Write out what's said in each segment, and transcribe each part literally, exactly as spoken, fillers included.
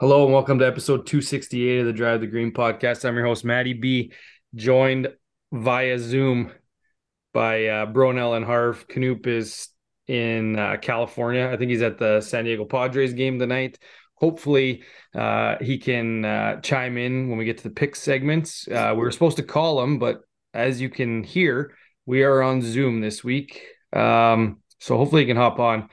Hello and welcome to episode two sixty-eight of the Drive the Green podcast. I'm your host, Maddie B, joined via Zoom by uh, Bronell and Harv. Knoop is in uh, California. I think he's at the San Diego Padres game tonight. Hopefully uh, he can uh, chime in when we get to the pick segments. Uh, we were supposed to call him, but as you can hear, we are on Zoom this week. Um, so hopefully he can hop on.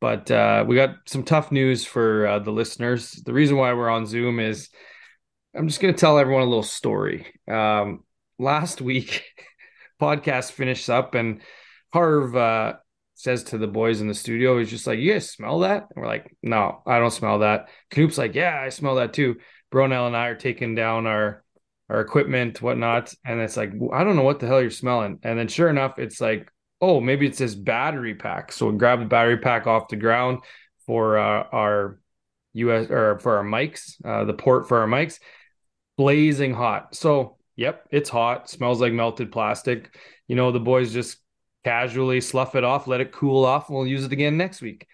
But uh, we got some tough news for uh, the listeners. The reason why we're on Zoom is I'm just going to tell everyone a little story. Um, last week, podcast finished up, and Harv uh, says to the boys in the studio, he's just like, "You guys smell that?" And we're like, "No, I don't smell that." Knoop's like, "Yeah, I smell that too." Bronell and I are taking down our, our equipment, whatnot, and it's like, "I don't know what the hell you're smelling." And then sure enough, it's like, oh, maybe it's this battery pack. So we grabbed the battery pack off the ground for uh, our U S or for our mics, uh, the port for our mics, blazing hot. So, yep, it's hot. Smells like melted plastic. You know, the boys just casually slough it off, let it cool off, and we'll use it again next week.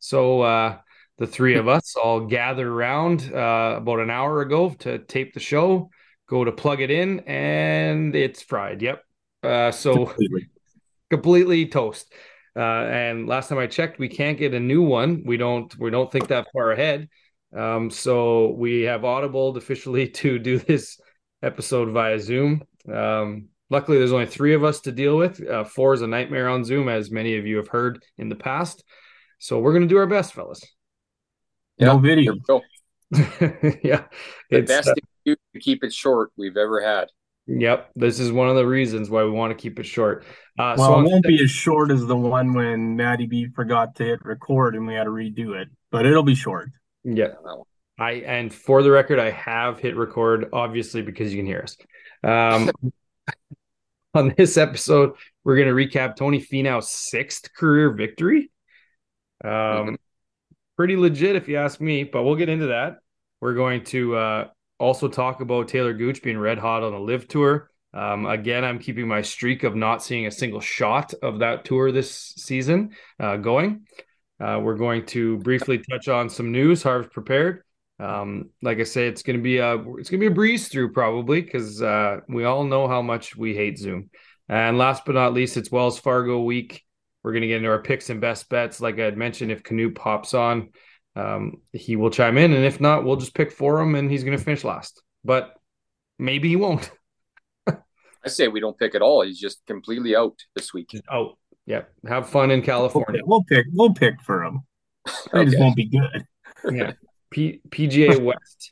So uh, the three of us all gather around uh, about an hour ago to tape the show, go to plug it in, and it's fried. Yep. Uh, so. Completely toast. Uh, and last time I checked, we can't get a new one. We don't we don't think that far ahead. Um, so we have audibled officially to do this episode via Zoom. Um, luckily, there's only three of us to deal with. Uh, four is a nightmare on Zoom, as many of you have heard in the past. So we're going to do our best, fellas. No yeah. video. No. yeah. The it's, best uh, to keep it short we've ever had. Yep, this is one of the reasons why we want to keep it short. Uh, well, so it won't be as short as the one when Maddie B forgot to hit record and we had to redo it, but it'll be short. Yeah, I and for the record, I have hit record, obviously, because you can hear us. Um, on this episode, we're going to recap Tony Finau's sixth career victory. Um, mm-hmm. Pretty legit, if you ask me, but we'll get into that. We're going to... Uh, Also talk about Taylor Gooch being red hot on a live tour. Um, again, I'm keeping my streak of not seeing a single shot of that tour this season uh, going. Uh, we're going to briefly touch on some news. Harv's prepared. Um, like I say, it's going to be a it's going to be a breeze through probably because uh, we all know how much we hate Zoom. And last but not least, it's Wells Fargo week. We're going to get into our picks and best bets. Like I had mentioned, if Canoe pops on, Um, he will chime in, and if not, we'll just pick for him, and he's going to finish last. But maybe he won't. I say we don't pick at all. He's just completely out this week. Oh, yeah. Have fun in California. We'll pick. We'll pick for him. Okay. It just won't be good. yeah. P- PGA West,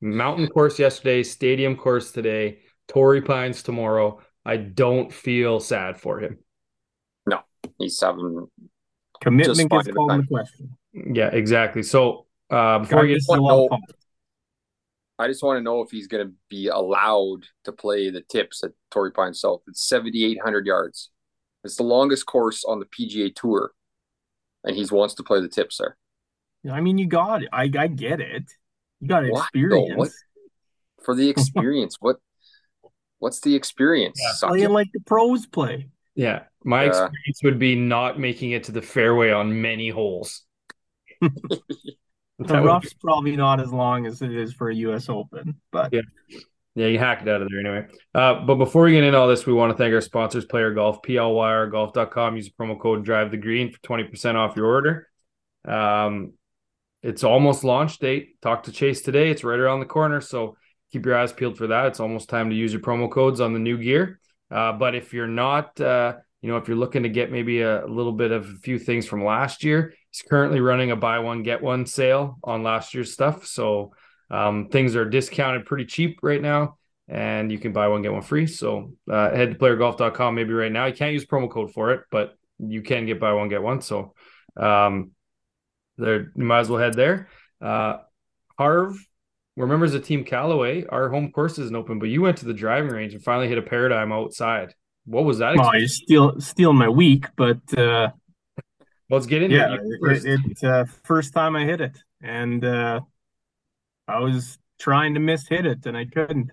mountain course yesterday, stadium course today, Torrey Pines tomorrow. I don't feel sad for him. No, he's having commitment. Gets called into question. Yeah, exactly. So uh, before we get to know, I just want to know if he's going to be allowed to play the tips at Torrey Pines South. It's seventy-eight hundred yards. It's the longest course on the P G A Tour, and he wants to play the tips there. I mean, you got it. I, I get it. You got experience. No, what? For the experience, what? What's the experience? Yeah, playing like the pros play. Yeah, my uh, experience would be not making it to the fairway on many holes. The rough's be... probably not as long as it is for a U S Open, but yeah, yeah, you hack it out of there anyway. Uh, but before we get into all this, we want to thank our sponsors, PlayerGolf, P L Y R golf dot com. Use the promo code Drive the Green for twenty percent off your order. Um, it's almost launch date. Talk to Chase today. It's right around the corner, so keep your eyes peeled for that. It's almost time to use your promo codes on the new gear. Uh, but if you're not, uh, you know, if you're looking to get maybe a, a little bit of a few things from last year. He's currently running a buy one, get one sale on last year's stuff. So um, things are discounted pretty cheap right now, and you can buy one, get one free. So uh, head to player golf dot com maybe right now. You can't use promo code for it, but you can get buy one, get one. So um, there, you might as well head there. Uh, Harv, we're members of Team Callaway. Our home course isn't open, but you went to the driving range and finally hit a Paradigm outside. What was that? Oh, you're steal, stealing my week, but... Uh... Let's get into yeah, it. First. It, it uh, first time I hit it, and uh, I was trying to miss hit it, and I couldn't.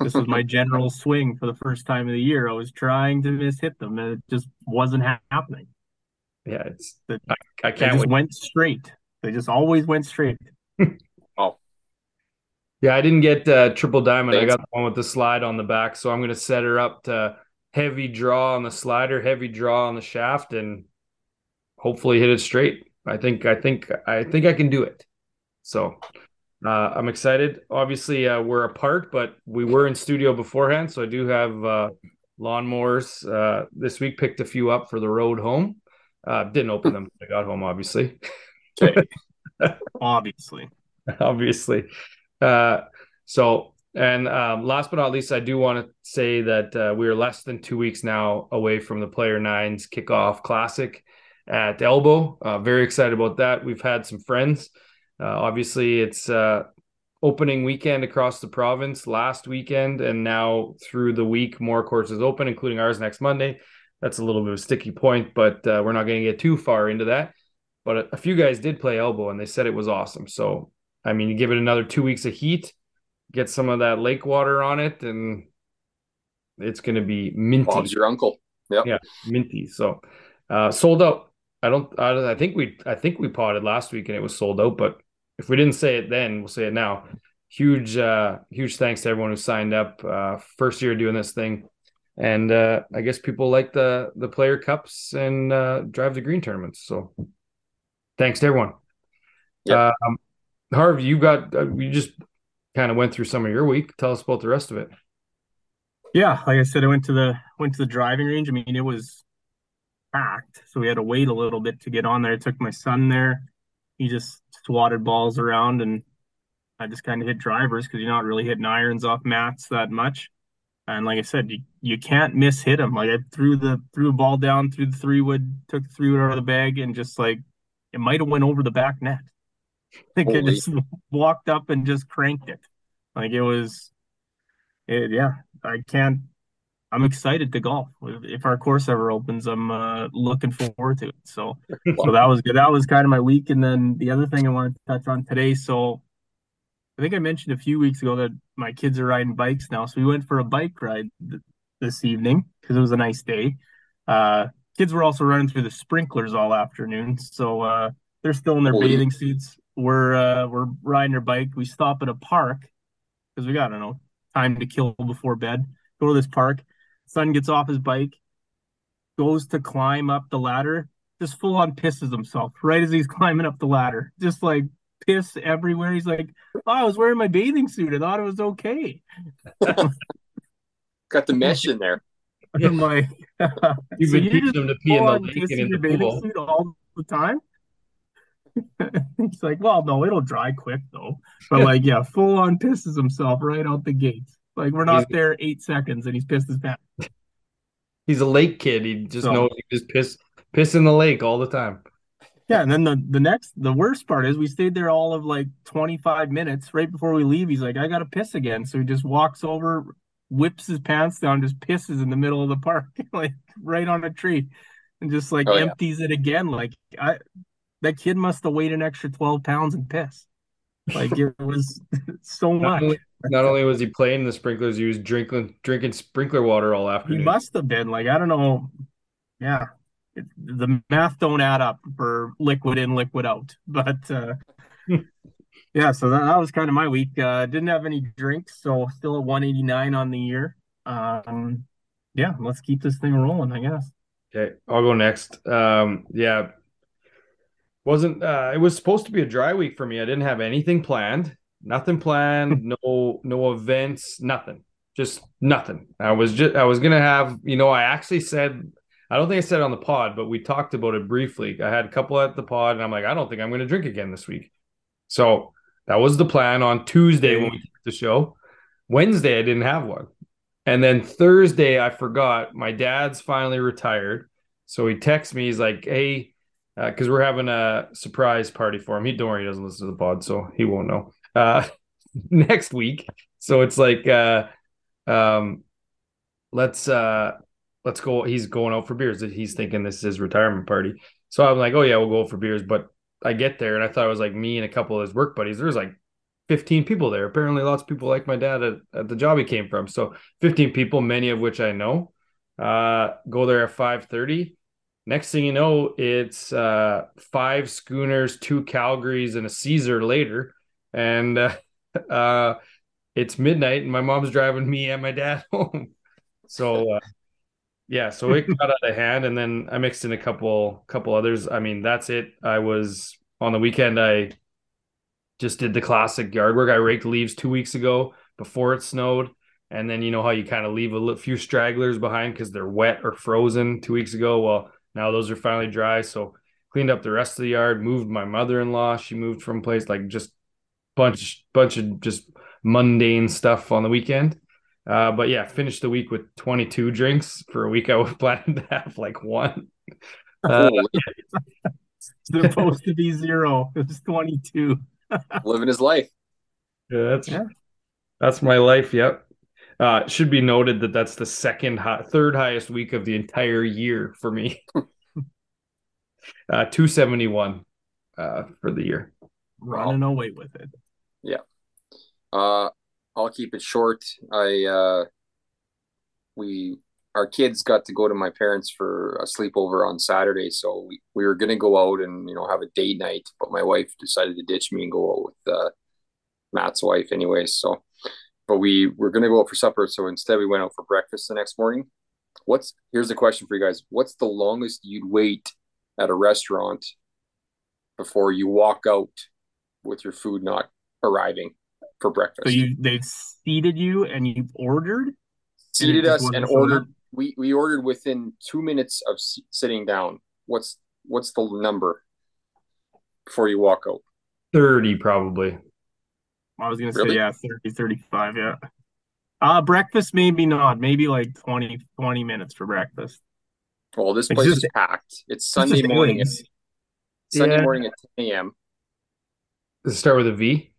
This was my general swing for the first time of the year. I was trying to miss hit them, and it just wasn't ha- happening. Yeah, it's. It, I, I can't. They just wait. went straight. They just always went straight. Oh. Yeah, I didn't get uh, Triple Diamond. Thanks. I got the one with the slide on the back, so I'm going to set her up to heavy draw on the slider, heavy draw on the shaft, and hopefully hit it straight. I think I think, I think I can do it. So uh, I'm excited. Obviously, uh, we're apart, but we were in studio beforehand, so I do have uh, lawnmowers. Uh, this week picked a few up for the road home. Uh, didn't open them when I got home, obviously. Okay. Obviously. Obviously. Uh, so, and um, last but not least, I do want to say that uh, we are less than two weeks now away from the Player Nines Kickoff Classic at Elbow. Uh, very excited about that. We've had some friends. Uh, obviously, it's uh, opening weekend across the province last weekend, and now through the week, more courses open, including ours next Monday. That's a little bit of a sticky point, but uh, we're not going to get too far into that. But a, a few guys did play Elbow, and they said it was awesome. So, I mean, you give it another two weeks of heat, get some of that lake water on it, and it's going to be minty. Bob's your uncle. Yep. Yeah, minty. So, uh, sold out. I don't. I, I think we. I think we potted last week, and it was sold out. But if we didn't say it then, we'll say it now. Huge, uh, huge thanks to everyone who signed up. Uh, first year doing this thing. And uh, I guess people like the the player cups and uh, drive the green tournaments. So thanks to everyone. Yep. Um, Harv, you got uh, you just kind of went through some of your week. Tell us about the rest of it. Yeah, like I said, I went to the went to the driving range. I mean, it was packed, so we had to wait a little bit to get on there. I took my son there. He just swatted balls around, and I just kind of hit drivers because you're not really hitting irons off mats that much. And like I said, you, you can't miss hit him. Like I threw the threw a ball down through the three wood, took the three wood out of the bag, and just like it might have went over the back net. I think Holy. I just walked up and just cranked it. Like it was, it, yeah. I can't. I'm excited to golf. If our course ever opens, I'm uh, looking forward to it. So, so that was good. That was kind of my week. And then the other thing I wanted to touch on today. So. I think I mentioned a few weeks ago that my kids are riding bikes now. So we went for a bike ride th- this evening because it was a nice day. Uh, kids were also running through the sprinklers all afternoon. So uh, they're still in their Holy. bathing suits. We're uh, we're riding their bike. We stop at a park because we got, I don't know, time to kill before bed. Go to this park. Son gets off his bike, goes to climb up the ladder, just full on pisses himself right as he's climbing up the ladder. Just like, piss everywhere. He's like, oh, I was wearing my bathing suit. I thought it was okay. Got the mesh in there. I'm like, you've been teaching them to pee in the lake and in the pool suit all the time. He's like, well, no, it'll dry quick though. But yeah. like, yeah, full on pisses himself right out the gate. Like we're not he's, there eight seconds and he's pissed his pants. He's a lake kid. He just so. knows he just piss piss in the lake all the time. Yeah, and then the, the next, the worst part is we stayed there all of like twenty-five minutes. Right before we leave, he's like, I got to piss again. So he just walks over, whips his pants down, just pisses in the middle of the park, like right on a tree, and just like oh, empties yeah. it again. Like I, that kid must have weighed an extra twelve pounds and piss. Like it was so much. Not only, not only was he playing the sprinklers, he was drinking, drinking sprinkler water all afternoon. He must have been like, I don't know. Yeah. The math don't add up for liquid in, liquid out. But, uh, yeah, so that, that was kind of my week. Uh, didn't have any drinks, so still at one eighty-nine on the year. Um, yeah, let's keep this thing rolling, I guess. Okay, I'll go next. Um, yeah, wasn't uh, it was supposed to be a dry week for me. I didn't have anything planned. Nothing planned, no no events, nothing. Just nothing. I was just I was going to have, you know, I actually said – I don't think I said it on the pod, but we talked about it briefly. I had a couple at the pod, and I'm like, I don't think I'm going to drink again this week. So that was the plan on Tuesday when we did the show. Wednesday, I didn't have one. And then Thursday, I forgot. My dad's finally retired. So he texts me. He's like, hey, because uh, we're having a surprise party for him. He, don't worry, he doesn't listen to the pod, so he won't know. Uh, next week. So it's like, uh, um, let's uh, – let's go. He's going out for beers. He's thinking this is his retirement party. So I'm like, oh yeah, we'll go out for beers. But I get there and I thought it was like me and a couple of his work buddies. There's like fifteen people there. Apparently lots of people like my dad at, at the job he came from. So fifteen people, many of which I know, uh, go there at five thirty. Next thing you know, it's uh, five schooners, two Calgarys and a Caesar later. and uh, uh, it's midnight, and my mom's driving me and my dad home. So, uh, yeah, so it got out of hand, and then I mixed in a couple couple others. I mean, that's it. I was on the weekend. I just did the classic yard work. I raked leaves two weeks ago before it snowed. And then you know how you kind of leave a few stragglers behind because they're wet or frozen two weeks ago. Well, now those are finally dry. So cleaned up the rest of the yard, moved my mother-in-law. She moved from place, like just bunch, bunch of just mundane stuff on the weekend. Uh, but yeah, finished the week with twenty-two drinks. For a week I was planning to have like one. Uh, They're supposed to be zero. It was twenty-two. Living his life. Yeah, that's yeah. that's my life. Yep. Uh, should be noted that that's the second, high, third highest week of the entire year for me. uh, two seventy-one uh, for the year. Running wow. away with it. Yeah. Uh, I'll keep it short. I uh, we our kids got to go to my parents for a sleepover on Saturday, so we, we were gonna go out and you know have a date night, but my wife decided to ditch me and go out with uh, Matt's wife anyway. So. But we were going to go out for supper, so instead we went out for breakfast the next morning. What's here's the question for you guys. What's the longest you'd wait at a restaurant before you walk out with your food not arriving for breakfast? So you, they've seated you and you've ordered? Seated us and ordered. We we ordered within two minutes of sitting down. What's, what's the number before you walk out? thirty probably. I was going to really? say, yeah, thirty, thirty-five, yeah. Uh, breakfast, maybe not. Maybe like twenty, twenty minutes for breakfast. Well, this place just, is packed. It's Sunday morning. At, Sunday yeah. morning at ten a.m. Does it start with a V?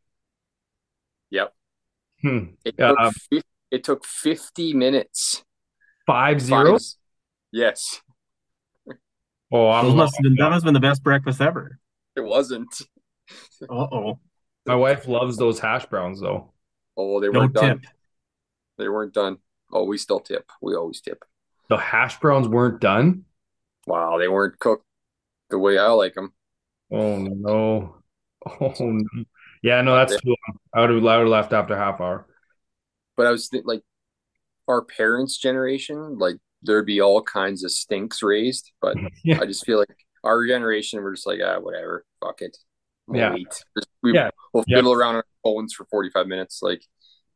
Yep. Hmm. It, took, uh, it took fifty minutes. Five zeros? Yes. Oh, I must have been, that must have been the best breakfast ever. It wasn't. Uh-oh. My wife loves those hash browns, though. Oh, they weren't no done. Tip. They weren't done. Oh, we still tip. We always tip. The hash browns weren't done? Wow, they weren't cooked the way I like them. Oh, no. Oh, no. Yeah, no, that's yeah. too long. I would have, I would have left after half hour. But I was thinking, like, our parents' generation, like, there'd be all kinds of stinks raised. But yeah. I just feel like our generation, we're just like, ah, whatever. Fuck it. We'll yeah. We, yeah, we'll fiddle yeah. around on our phones for forty-five minutes. Like,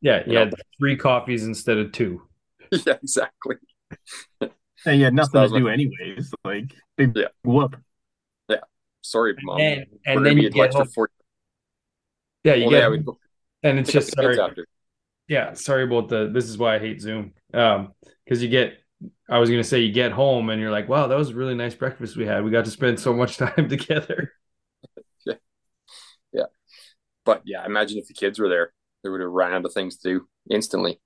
yeah, yeah, know. Three coffees instead of two. Yeah, exactly. And you had nothing to do, like, anyways. Like, big yeah. whoop. Yeah, sorry, mom. And, and then you get home. forty Yeah, you well, get. Yeah, we go and it's just sorry. Yeah, sorry about the. This is why I hate Zoom. Um, because you get. I was gonna say you get home and you're like, wow, that was a really nice breakfast we had. We got to spend so much time together. Yeah. But yeah, imagine if the kids were there, they would have run out of things to do instantly.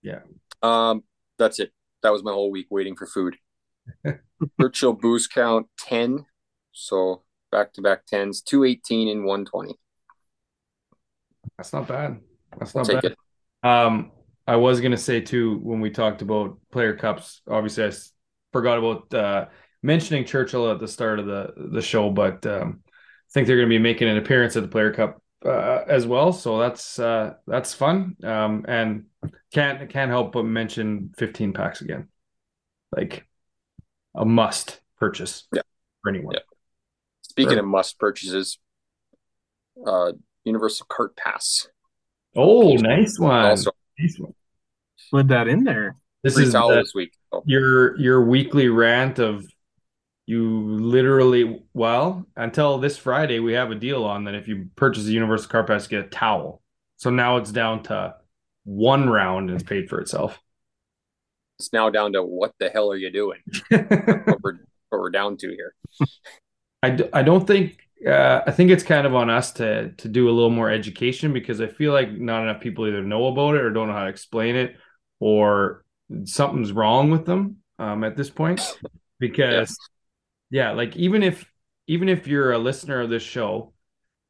Yeah. Um, that's it. That was my whole week waiting for food. Virtual boost count ten. So back to back tens, two eighteen and one twenty. That's not bad. That's not I'll take bad. It. Um, I was going to say too, when we talked about player cups, obviously I forgot about uh, mentioning Churchill at the start of the, the show, but um, think they're going to be making an appearance at the Player Cup uh, as well, so that's uh, that's fun. Um, and can't can't help but mention fifteen packs again, like a must purchase yeah. for anyone. Yeah. Speaking right. of must purchases, uh, Universal Kart Pass. Oh, nice one! Also, nice one. Slid that in there. This Free is the, this week. Oh. Your your weekly rant of. You literally, well, until this Friday, we have a deal on that if you purchase a Universal Kart Pass, you get a towel. So now it's down to one round and it's paid for itself. It's now down to what the hell are you doing? what, we're, what we're down to here. I, d- I don't think, uh, I think it's kind of on us to, to do a little more education because I feel like not enough people either know about it or don't know how to explain it or something's wrong with them um, at this point because... Yeah. Yeah, like even if even if you're a listener of this show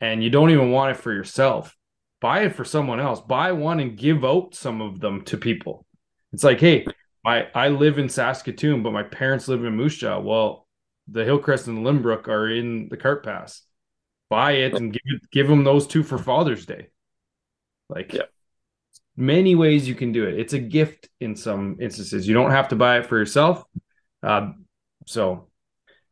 and you don't even want it for yourself, buy it for someone else. Buy one and give out some of them to people. It's like, hey, my I live in Saskatoon, but my parents live in Moose Jaw. Well, the Hillcrest and Limbrook are in the Kart Pass. buy it and give it, give them those two for Father's Day. Like yeah. many ways you can do it. It's a gift in some instances. You don't have to buy it for yourself. Uh, so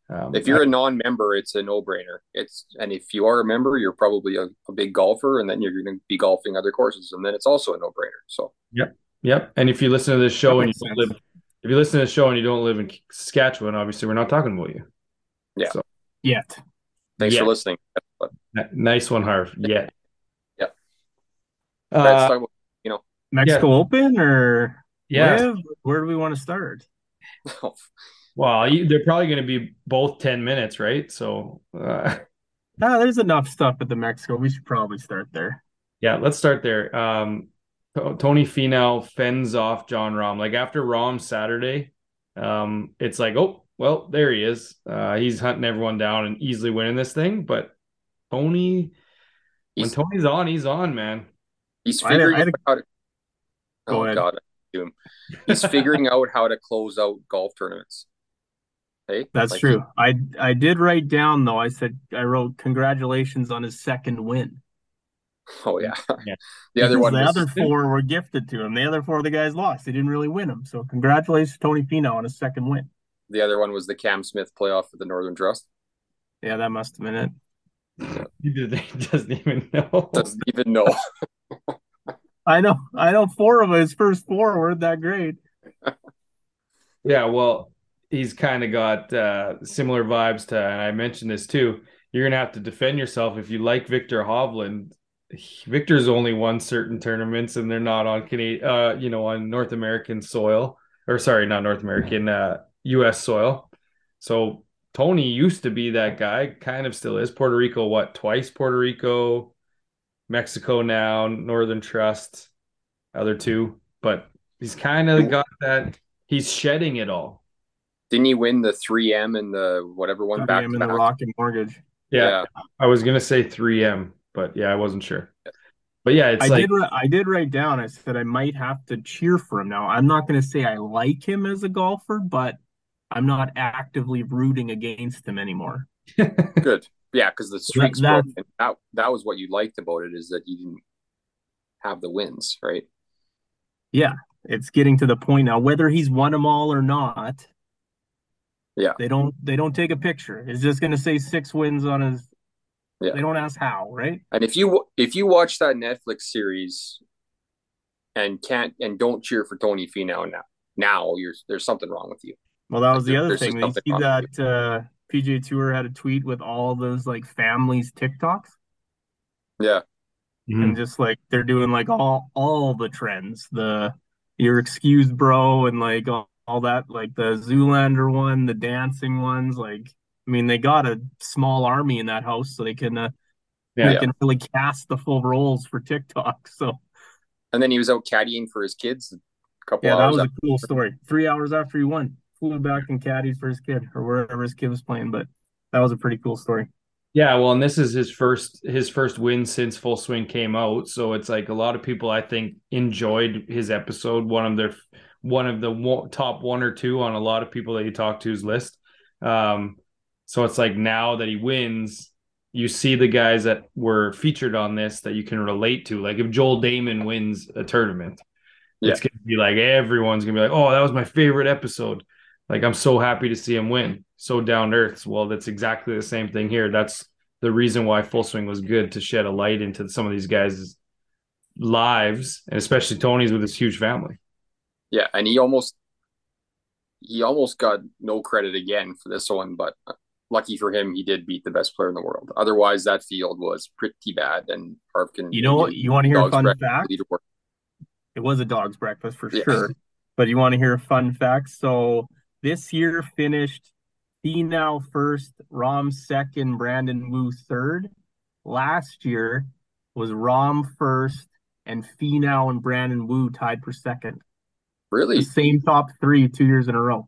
um, if you're I, a non-member, it's a no-brainer. It's and if you are a member, you're probably a, a big golfer, and then you're going to be golfing other courses, and then it's also a no-brainer. So yep, yep. And if you listen to this show and you don't live, if you listen to the show and you don't live in Saskatchewan, obviously we're not talking about you. Yeah. So. Yet. Thanks Yet. for listening. Nice one, Harv. Yeah. Yeah. Uh, about, you know, Mexico yeah. Open or yeah, live? Where do we want to start? Well, you, they're probably going to be both ten minutes, right? So, uh, ah, there's enough stuff at the Mexico. We should probably start there. Yeah, let's start there. Um, Tony Finau fends off Jon Rahm. Like after Rahm Saturday, um, it's like, oh, well, there he is. Uh, he's hunting everyone down and easily winning this thing. But Tony, he's, when Tony's on, he's on, man. He's figuring I had, I had a, out. Go oh ahead. God, him. He's figuring out how to close out golf tournaments. Hey, that's like, true. I I did write down though. I said I wrote congratulations on his second win. Oh yeah, yeah. The other one. The was... other four were gifted to him. The other four of the guys lost. They didn't really win them. So congratulations, Tony Finau, on his second win. The other one was the Cam Smith playoff for the Northern Trust. Yeah, that must have been it. Yeah. He doesn't even know. Doesn't even know. I know. I know. Four of his first four weren't that great. Yeah, well, he's kind of got uh, similar vibes to, and I mentioned this too. You're gonna have to defend yourself if you like Viktor Hovland. Victor's only won certain tournaments, and they're not on Canadian, uh, you know, on North American soil, or sorry, not North American, uh, U S soil. So Tony used to be that guy, kind of still is. Puerto Rico, what, twice? Puerto Rico, Mexico now, Northern Trust, other two, but he's kind of got that. He's shedding it all. Didn't he win the three M and the whatever one back to back? The Rocket Mortgage? Yeah, yeah, I was gonna say three M. But yeah, I wasn't sure. But yeah, it's I like... did. I did write down. I said I might have to cheer for him now. I'm not going to say I like him as a golfer, but I'm not actively rooting against him anymore. Good, yeah, because the streak's that, broken. That that was what you liked about it, is that you didn't have the wins, right? Yeah, it's getting to the point now. Whether he's won them all or not, yeah, they don't. They don't take a picture. It's just going to say six wins on his. Yeah. They don't ask how, right? And if you if you watch that Netflix series and can't and don't cheer for Tony Finau now, now you're there's something wrong with you. Well, that was like, the other thing. You see that uh, P G A Tour had a tweet with all those like families TikToks. Yeah, and mm-hmm. just like they're doing like all all the trends, the you're excused, bro, and like all, all that, like the Zoolander one, the dancing ones, like. I mean, they got a small army in that house, so they can uh, yeah, they yeah. can really cast the full roles for TikTok. So, and then he was out caddying for his kids a couple yeah, hours. Yeah, that was after. A cool story. Three hours after he won, flew back and caddied for his kid or wherever his kid was playing. But that was a pretty cool story. Yeah, well, and this is his first his first win since Full Swing came out. So it's like a lot of people, I think, enjoyed his episode. One of their one of the one, top one or two on a lot of people that you talk to's list. Um, So it's like now that he wins, you see the guys that were featured on this that you can relate to. Like if Joel Damon wins a tournament, yeah. it's going to be like everyone's going to be like, oh, that was my favorite episode. Like I'm so happy to see him win. So down to earth. Well, that's exactly the same thing here. That's the reason why Full Swing was good, to shed a light into some of these guys' lives, and especially Tony's with his huge family. Yeah, and he almost he almost got no credit again for this one, but lucky for him, he did beat the best player in the world. Otherwise, that field was pretty bad. And Harv can, you know, you want to hear a fun fact? It was a dog's breakfast for yes. sure. But you want to hear a fun fact? So this year finished Finau first, Rahm second, Brandon Wu third. Last year was Rahm first, and Finau and Brandon Wu tied for second. Really? The same top three two years in a row.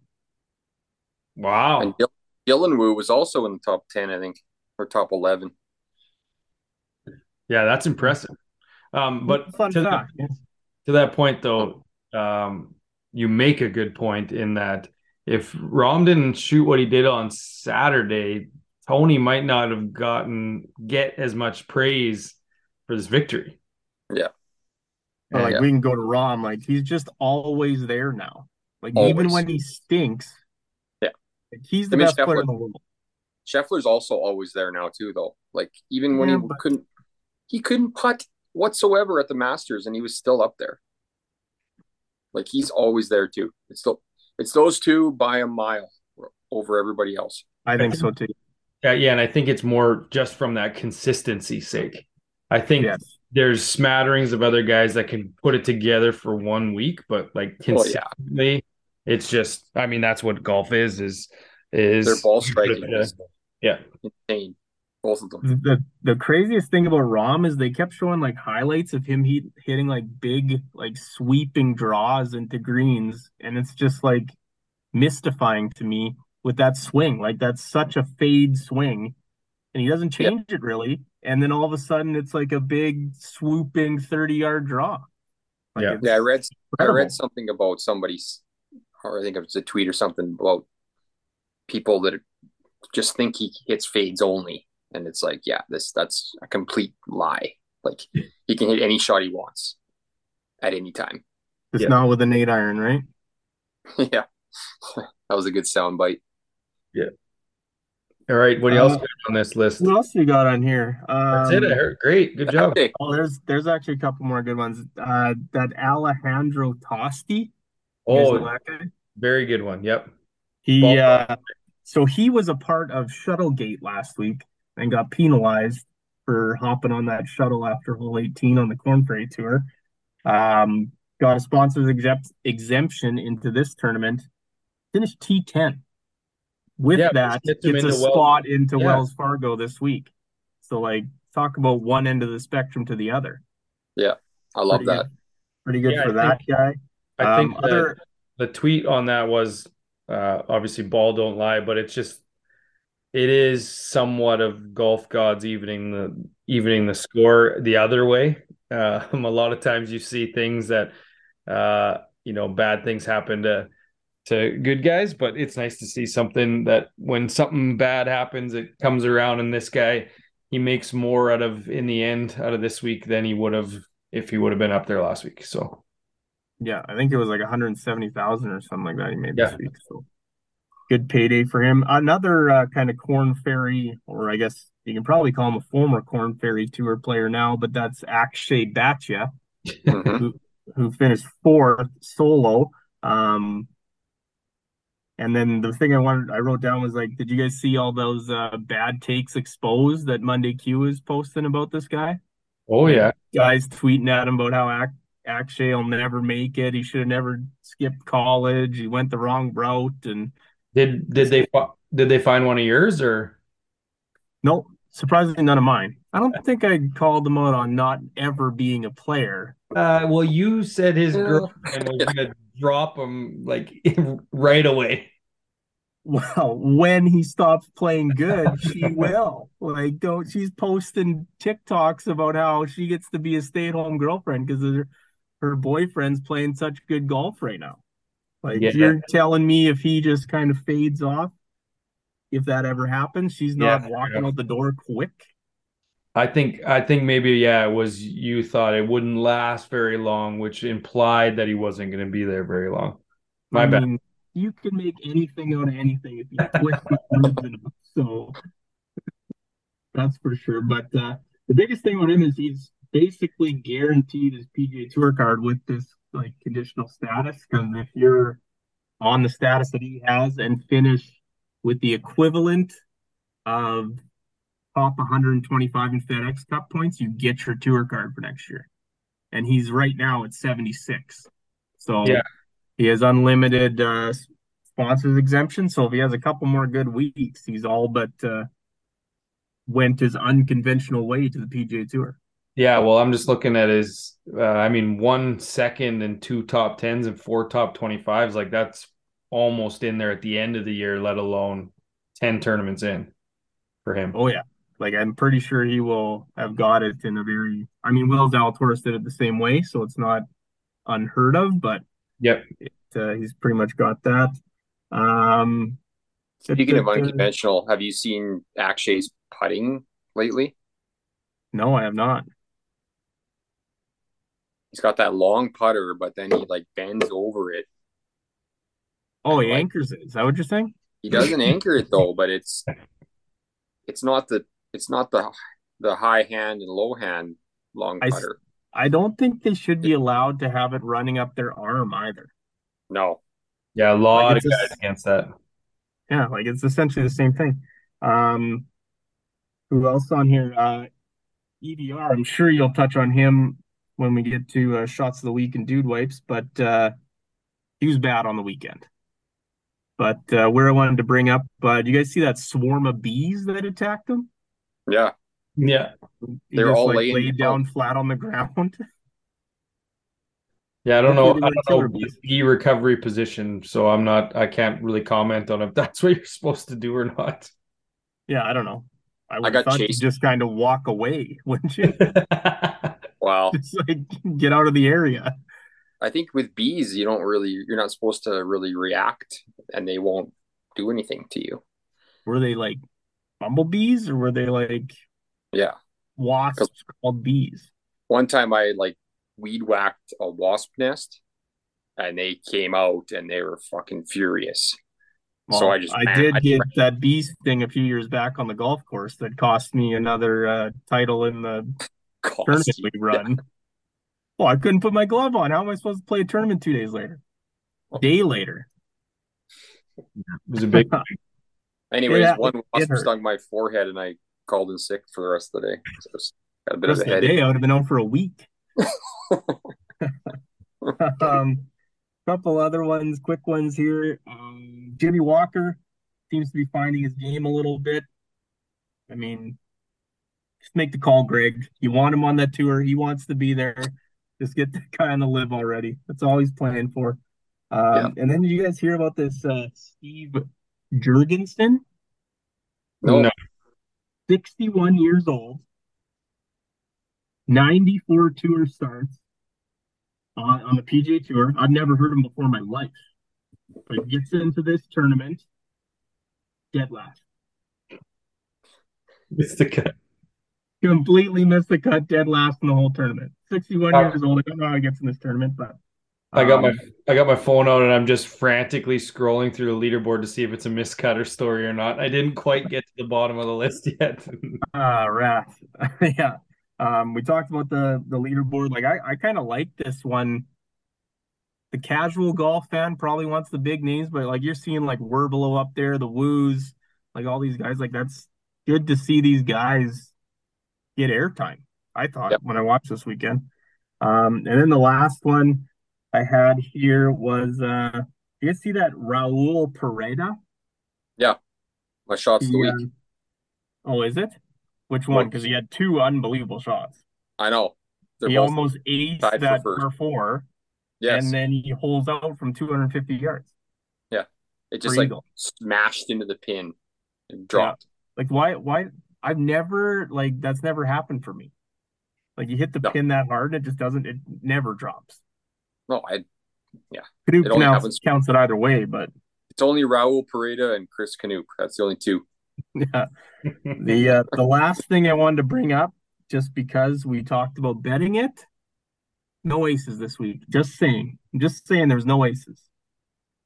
Wow. And Dil- Dylan Wu was also in the top ten, I think, or top eleven. Yeah, that's impressive. Um, but to, the, to that point, though, um, you make a good point in that if Rahm didn't shoot what he did on Saturday, Tony might not have gotten get as much praise for this victory. Yeah. And like yeah. we can go to Rahm. Like he's just always there now. Like always. Even when he stinks. Yeah. Like, he's the I mean, best Scheffler, player in the world. Scheffler's also always there now too, though. Like even when yeah, he but, couldn't, he couldn't putt whatsoever at the Masters, and he was still up there. Like he's always there too. It's still, it's those two by a mile over everybody else. I think so too. Yeah, yeah, and I think it's more just from that consistency sake. I think yes. there's smatterings of other guys that can put it together for one week, but like consistently, well, yeah. it's just. I mean, that's what golf is. Is is their ball striking? Uh, yeah, insane. Both of them. The the craziest thing about Rahm is they kept showing like highlights of him he, hitting like big like sweeping draws into greens, and it's just like mystifying to me with that swing. Like that's such a fade swing, and he doesn't change yep. it really. And then all of a sudden, it's like a big swooping thirty-yard draw. Like, yeah, yeah. I read incredible. I read something about somebody's, or I think it was a tweet or something about people that just think he hits fades only. And it's like, yeah, this that's a complete lie. Like he can hit any shot he wants at any time. It's yeah. not with an eight iron, right? yeah. That was a good sound bite. Yeah. All right. What else uh, got on this list? What else you got on here? Um, that's it. I heard. Great. Good job. Okay. Oh, there's there's actually a couple more good ones. Uh, that Alejandro Tosti. Oh, very good one. Yep. He uh, so he was a part of Shuttlegate last week and got penalized for hopping on that shuttle after hole eighteen on the Corn Ferry Tour. Um, got a sponsor's exempt, exemption into this tournament. Finished T ten. With yeah, that, gets a Wells. spot into yeah. Wells Fargo this week. So, like, talk about one end of the spectrum to the other. Yeah, I love pretty that. Good. Pretty good yeah, for I that think, guy. I um, think other... the, the tweet on that was, uh, obviously, ball don't lie, but it's just, it is somewhat of golf gods evening the evening the score the other way. Uh, a lot of times you see things that, uh, you know, bad things happen to to good guys, but it's nice to see something that when something bad happens, it comes around. And this guy, he makes more out of in the end out of this week than he would have if he would have been up there last week. So, yeah, I think it was like one hundred seventy thousand or something like that he made yeah. this week. So. Good payday for him. Another uh, kind of Corn Ferry, or I guess you can probably call him a former Corn Ferry Tour player now, but that's Akshay Bhatia, who, who finished fourth solo. Um, and then the thing I wanted, I wrote down was like, did you guys see all those uh, bad takes exposed that Monday Q is posting about this guy? Oh yeah, guys tweeting at him about how Ak- Akshay will never make it. He should have never skipped college. He went the wrong route and. Did did they did they find one of yours or? No, surprisingly none of mine. I don't think I called them out on not ever being a player. Uh, well, you said his girlfriend was gonna drop him like right away. Well, when he stops playing good, she will. Like, don't she's posting TikToks about how she gets to be a stay-at-home girlfriend because her, her boyfriend's playing such good golf right now. Like yeah. you're telling me if he just kind of fades off, if that ever happens, she's not yeah, walking yeah. out the door quick. I think I think maybe, yeah, it was you thought it wouldn't last very long, which implied that he wasn't going to be there very long. My I bad. Mean, you can make anything out of anything if you twist the words in him. So that's for sure. But uh, the biggest thing on him is he's basically guaranteed his P G A Tour card with this like conditional status, because if you're on the status that he has and finish with the equivalent of top one hundred twenty-five in FedEx Cup points, you get your tour card for next year. And he's right now at seventy-six. So yeah. he has unlimited uh, sponsors exemption. So if he has a couple more good weeks, he's all but uh, went his unconventional way to the P G A Tour. Yeah, well, I'm just looking at his, uh, I mean, one second and two top tens and four top twenty-fives. Like, that's almost in there at the end of the year, let alone ten tournaments in for him. Oh, yeah. Like, I'm pretty sure he will have got it in a very, I mean, Will Zalatoris did it the same way, so it's not unheard of, but yep, it, uh, he's pretty much got that. Um, Speaking of unconventional, have you seen Akshay's putting lately? No, I have not. He's got that long putter, but then he like bends over it. Oh, he like, anchors it. Is that what you're saying? He doesn't anchor it though, but it's it's not the it's not the the high hand and low hand long putter. I, I don't think they should be allowed to have it running up their arm either. No. Yeah, a lot like of guys a, against that. Yeah, like it's essentially the same thing. Um, who else on here? Uh, E D R, I'm sure you'll touch on him when we get to uh, shots of the week and dude wipes, but uh, he was bad on the weekend. But uh, where I wanted to bring up, uh, do you guys see that swarm of bees that attacked him? Yeah. Yeah. He They're just, all like, laying laid down out. flat on the ground. Yeah, I don't know. I don't know the recovery position, so I'm not. I can't really comment on if that's what you're supposed to do or not. Yeah, I don't know. I, I got chased. Just kind of walk away, wouldn't you? Wow. Just like get out of the area. I think with bees, you don't really. You're not supposed to really react, and they won't do anything to you. Were they like bumblebees, or were they like yeah wasps called bees? One time, I like. weed whacked a wasp nest and they came out and they were fucking furious. Well, so I just, I man, did I get ran. that beast thing a few years back on the golf course that cost me another uh, title in the tournament we run. Yeah. Well, I couldn't put my glove on. How am I supposed to play a tournament two days later? A day later. It was a big Anyways, yeah, one wasp stung my forehead and I called in sick for the rest of the day. So it got a bit of a headache. Day, I would have been out for a week. um couple other ones, quick ones here. Um, Jimmy Walker seems to be finding his game a little bit. I mean, just make the call, Greg. You want him on that tour. He wants to be there. Just get that guy on the live already. That's all he's playing for. Um, yeah. And then did you guys hear about this uh, Steve Jurgensen? No. no. sixty-one years old. ninety-four tour starts on, on the P G A Tour. I've never heard him before in my life. But he gets into this tournament, dead last. Missed the cut. Completely missed the cut, dead last in the whole tournament. sixty-one uh, years old. I don't know how he gets in this tournament, but um, I got my I got my phone out and I'm just frantically scrolling through the leaderboard to see if it's a missed cutter story or not. I didn't quite get to the bottom of the list yet. Ah, uh, rats. Yeah. Um, we talked about the, the leaderboard. Like, I, I kind of like this one. The casual golf fan probably wants the big names, but, like, you're seeing, like, Werbelow up there, the Woos, like, all these guys. Like, that's good to see these guys get airtime, I thought, yep. when I watched this weekend. Um, and then the last one I had here was, uh, you guys see that Raul Pereda? Yeah. My shots the, of the week. Uh, oh, is it? Which one? Because he had two unbelievable shots. I know. They're he almost aced that par four. Yes. And then he holds out from two hundred fifty yards. Yeah. It just like eagle. smashed into the pin and dropped. Yeah. Like why why I've never like that's never happened for me. Like you hit the no. pin that hard and it just doesn't it never drops. No, I yeah. Canuck it counts, counts it either way, but it's only Raul Pereda and Chris Canuck. That's the only two. Yeah, the uh, the last thing I wanted to bring up, just because we talked about betting it, no aces this week. Just saying, I'm just saying, there's no aces.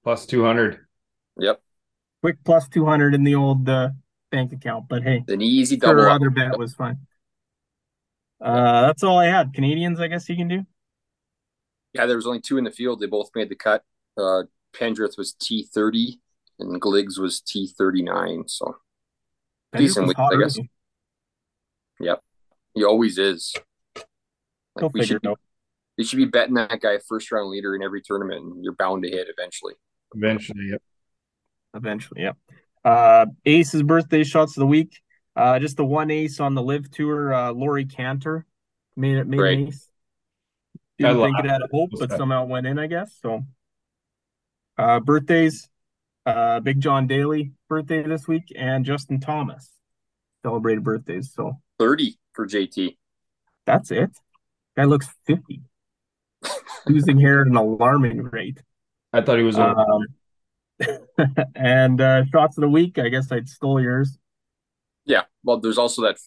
Plus two hundred. Yep. Quick plus two hundred in the old uh, bank account, but hey, an easy double. Her other bet was fine. Uh, that's all I had. Canadians, I guess you can do. Yeah, there was only two in the field. They both made the cut. Uh, Pendrith was T thirty and Gliggs was T thirty nine. So. Decent week, I guess. Early. Yep. He always is. Like we should, be, we should be betting that guy first round leader in every tournament, and you're bound to hit eventually. Eventually, yep. Eventually, yep. Uh, Ace's birthday shots of the week. Uh, just the one ace on the LIV tour, uh, Laurie Cantor made it made right. an ace. Didn't think it had a hope, but somehow went in, I guess. So uh, birthdays. Uh, Big John Daly birthday this week, and Justin Thomas celebrated birthdays. So thirty for J T. That's it. Guy looks fifty, losing hair at an alarming rate. I thought he was. Um, And uh, shots of the week, I guess I'd stole yours. Yeah, well, there's also that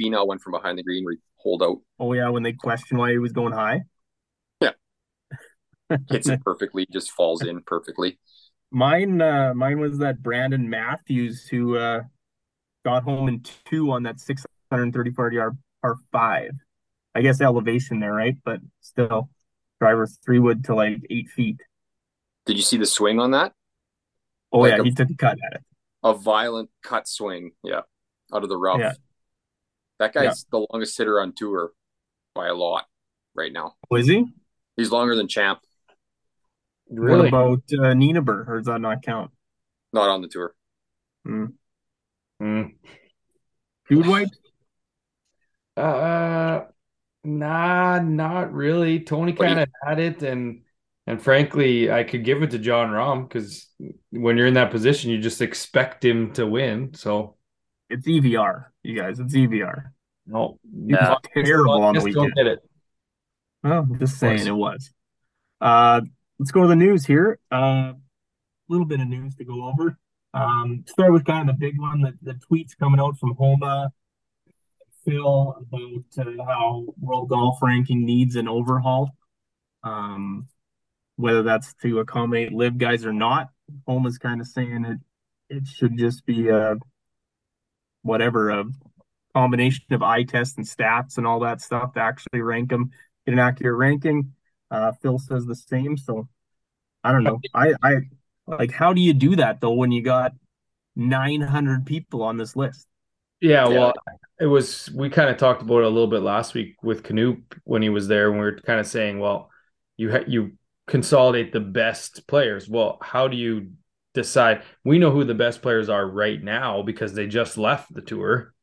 Finau one from behind the green where he holed out. Oh, yeah, when they questioned why he was going high. Yeah. Hits it perfectly, just falls in perfectly. Mine uh, mine was that Brandon Matthews who uh, got home in two on that six thirty-four yard par five. I guess elevation there, right? But still, driver's three wood to like eight feet. Did you see the swing on that? Oh, like yeah, a, he took a cut at it. A violent cut swing, yeah, out of the rough. Yeah. That guy's yeah. the longest hitter on tour by a lot right now. Oh, is he? He's longer than Champ. Really? What about uh, Nienaber, or does that not count? Not on the tour. Mm. Mm. Dude wipes? Uh, nah, not really. Tony kind of had it, and... And frankly, I could give it to Jon Rahm because when you're in that position, you just expect him to win. So it's E V R, you guys. It's E V R. No, nah, terrible on the weekend. Don't get it. Well, I'm just saying it was. Uh, let's go to the news here. A uh, little bit of news to go over. Um, start with kind of the big one: the, the tweets coming out from Homa, Phil about uh, how world golf ranking needs an overhaul. Um. Whether that's to accommodate L I V guys or not, Homa's kind of saying it it should just be a, whatever, a combination of eye tests and stats and all that stuff to actually rank them, get an accurate ranking. Uh, Phil says the same, so I don't know. I, I like, how do you do that, though, when you got nine hundred people on this list? Yeah, well, it was, we kind of talked about it a little bit last week with Canoop when he was there, and we were kind of saying, well, you ha- you consolidate the best players. Well, how do you decide? We know who the best players are right now because they just left the tour,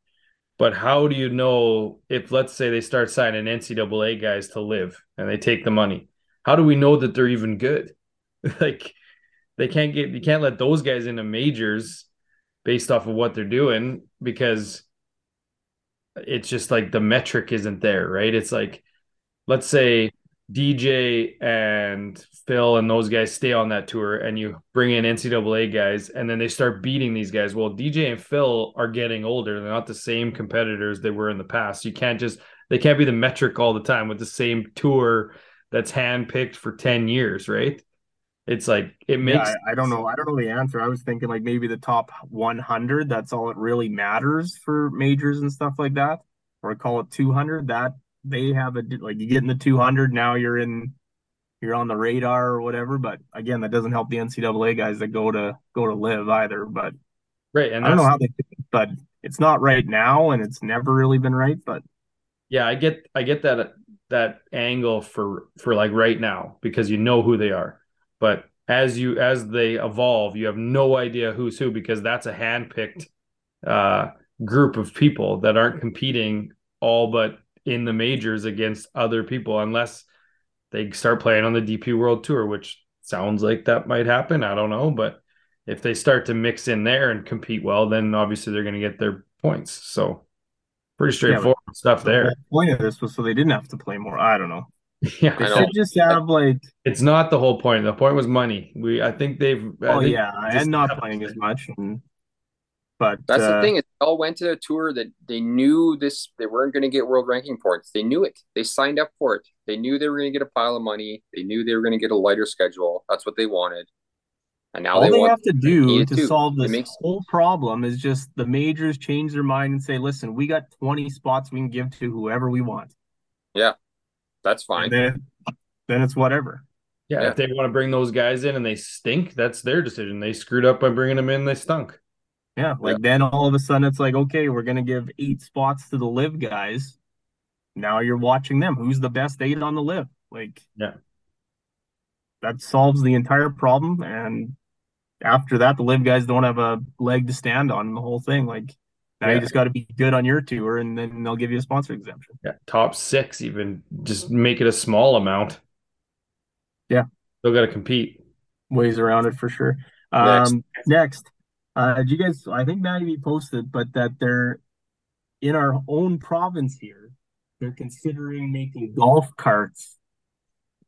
but how do you know if, let's say, they start signing N C double A guys to L I V and they take the money? How do we know that they're even good? Like, they can't get, you can't let those guys into majors based off of what they're doing because it's just like the metric isn't there, right? It's like, let's say D J and Phil and those guys stay on that tour and you bring in N C double A guys and then they start beating these guys. Well, D J and Phil are getting older. They're not the same competitors they were in the past. You can't just, they can't be the metric all the time with the same tour that's handpicked for ten years, right? It's like, it makes... Yeah, I, I don't know. I don't know the answer. I was thinking like maybe the top one hundred, that's all it really matters for majors and stuff like that. Or call it two hundred, that they have a, like, you get in the two hundred, now you're in, you're on the radar or whatever. But again, that doesn't help the N C double A guys that go to go to L I V either. But right, and I don't know how they do it, but it's not right now, and it's never really been right. But yeah, I get I get that that angle for for like right now because you know who they are. But as you as they evolve, you have no idea who's who because that's a handpicked uh, group of people that aren't competing all but in the majors against other people unless they start playing on the D P World Tour, which sounds like that might happen. I don't know. But if they start to mix in there and compete well, then obviously they're going to get their points. So pretty straightforward yeah, stuff there. The point of this was so they didn't have to play more. I don't know. Yeah, they should just have like... It's not the whole point. The point was money. We, I think they've... Oh, think yeah, and not playing it as much. And... But, that's uh, the thing. It all went to a tour that they knew this. They weren't going to get world ranking points. They knew it. They signed up for it. They knew they were going to get a pile of money. They knew they were going to get a lighter schedule. That's what they wanted. And now all they, they want, have to do to solve this makes, whole problem is just the majors change their mind and say, "Listen, we got twenty spots we can give to whoever we want." Yeah, that's fine. Then, then it's whatever. Yeah, yeah, if they want to bring those guys in and they stink, that's their decision. They screwed up by bringing them in. They stunk. Yeah, like yeah. Then all of a sudden it's like, okay, we're going to give eight spots to the L I V guys. Now you're watching them. Who's the best eight on the L I V? Like, yeah, that solves the entire problem. And after that, the L I V guys don't have a leg to stand on in the whole thing. Like, now yeah. you just got to be good on your tour, and then they'll give you a sponsor exemption. Yeah, top six even. Just make it a small amount. Yeah. Still got to compete. Ways around it for sure. Next. Um, next. Uh, did you guys, I think Maddie posted, but that they're in our own province here, they're considering making golf carts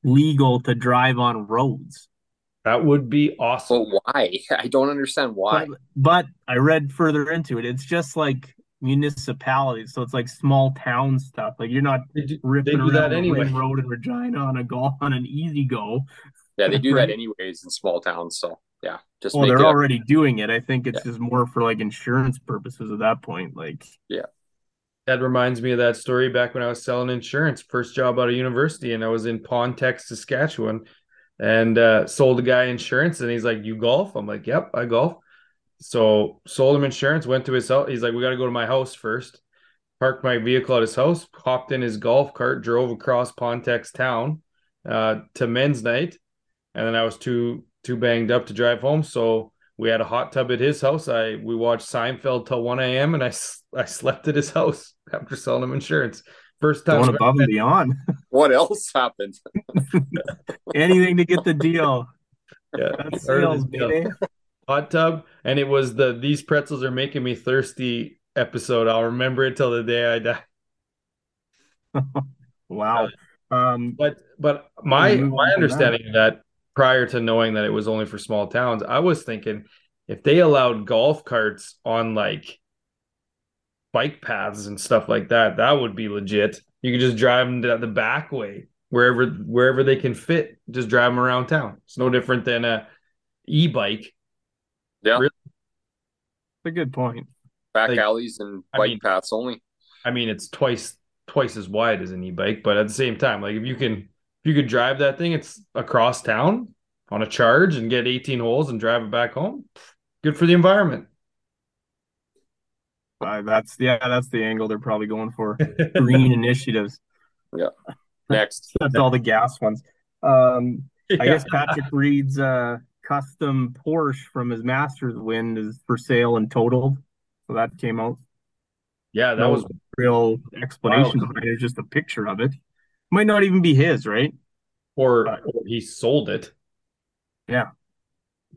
legal to drive on roads. That would be awesome. But why? I don't understand why. But, but I read further into it. It's just like municipalities, so it's like small town stuff. Like you're not they do, ripping they do that anyway. Lynn Road in Regina on a golf on an easy go. Yeah, they do that anyways in small towns. So yeah, just well, make they're it already up. doing it. I think it's yeah. just more for like insurance purposes at that point. Like yeah. That reminds me of that story back when I was selling insurance, first job out of university, and I was in Pontiex, Saskatchewan, and uh, sold a guy insurance, and he's like, "You golf?" I'm like, "Yep, I golf." So sold him insurance, went to his house. He's like, "We got to go to my house first." Parked my vehicle at his house, hopped in his golf cart, drove across Pontiex town uh, to men's night, and then I was too too banged up to drive home, so we had a hot tub at his house. I we watched Seinfeld till one a.m. and I, I slept at his house after selling him insurance. First time. Going above and beyond. What else happened? Anything to get the deal. Yeah, that's sales, baby. Hot tub, and it was the "These pretzels are making me thirsty" episode. I'll remember it till the day I die. Wow. Uh, um, but but my my understanding of that, prior to knowing that it was only for small towns, I was thinking if they allowed golf carts on like bike paths and stuff like that, that would be legit. You could just drive them the back way, wherever wherever they can fit, just drive them around town. It's no different than a e-bike. Yeah, really. That's a good point. Back like, alleys and bike I mean, paths only. I mean, it's twice twice as wide as an e-bike, but at the same time, like if you can. You could drive that thing, it's across town on a charge and get eighteen holes and drive it back home. Good for the environment. Uh, that's yeah, that's the angle they're probably going for. Green initiatives. Yeah. Next. That's Next. all the gas ones. Um, yeah. I guess Patrick Reed's uh, custom Porsche from his Masters win is for sale and totaled. So that came out. Yeah, that, that was, was a real explanation behind it. It was just a picture of it. Might not even be his, right? Or, uh, or he sold it. Yeah.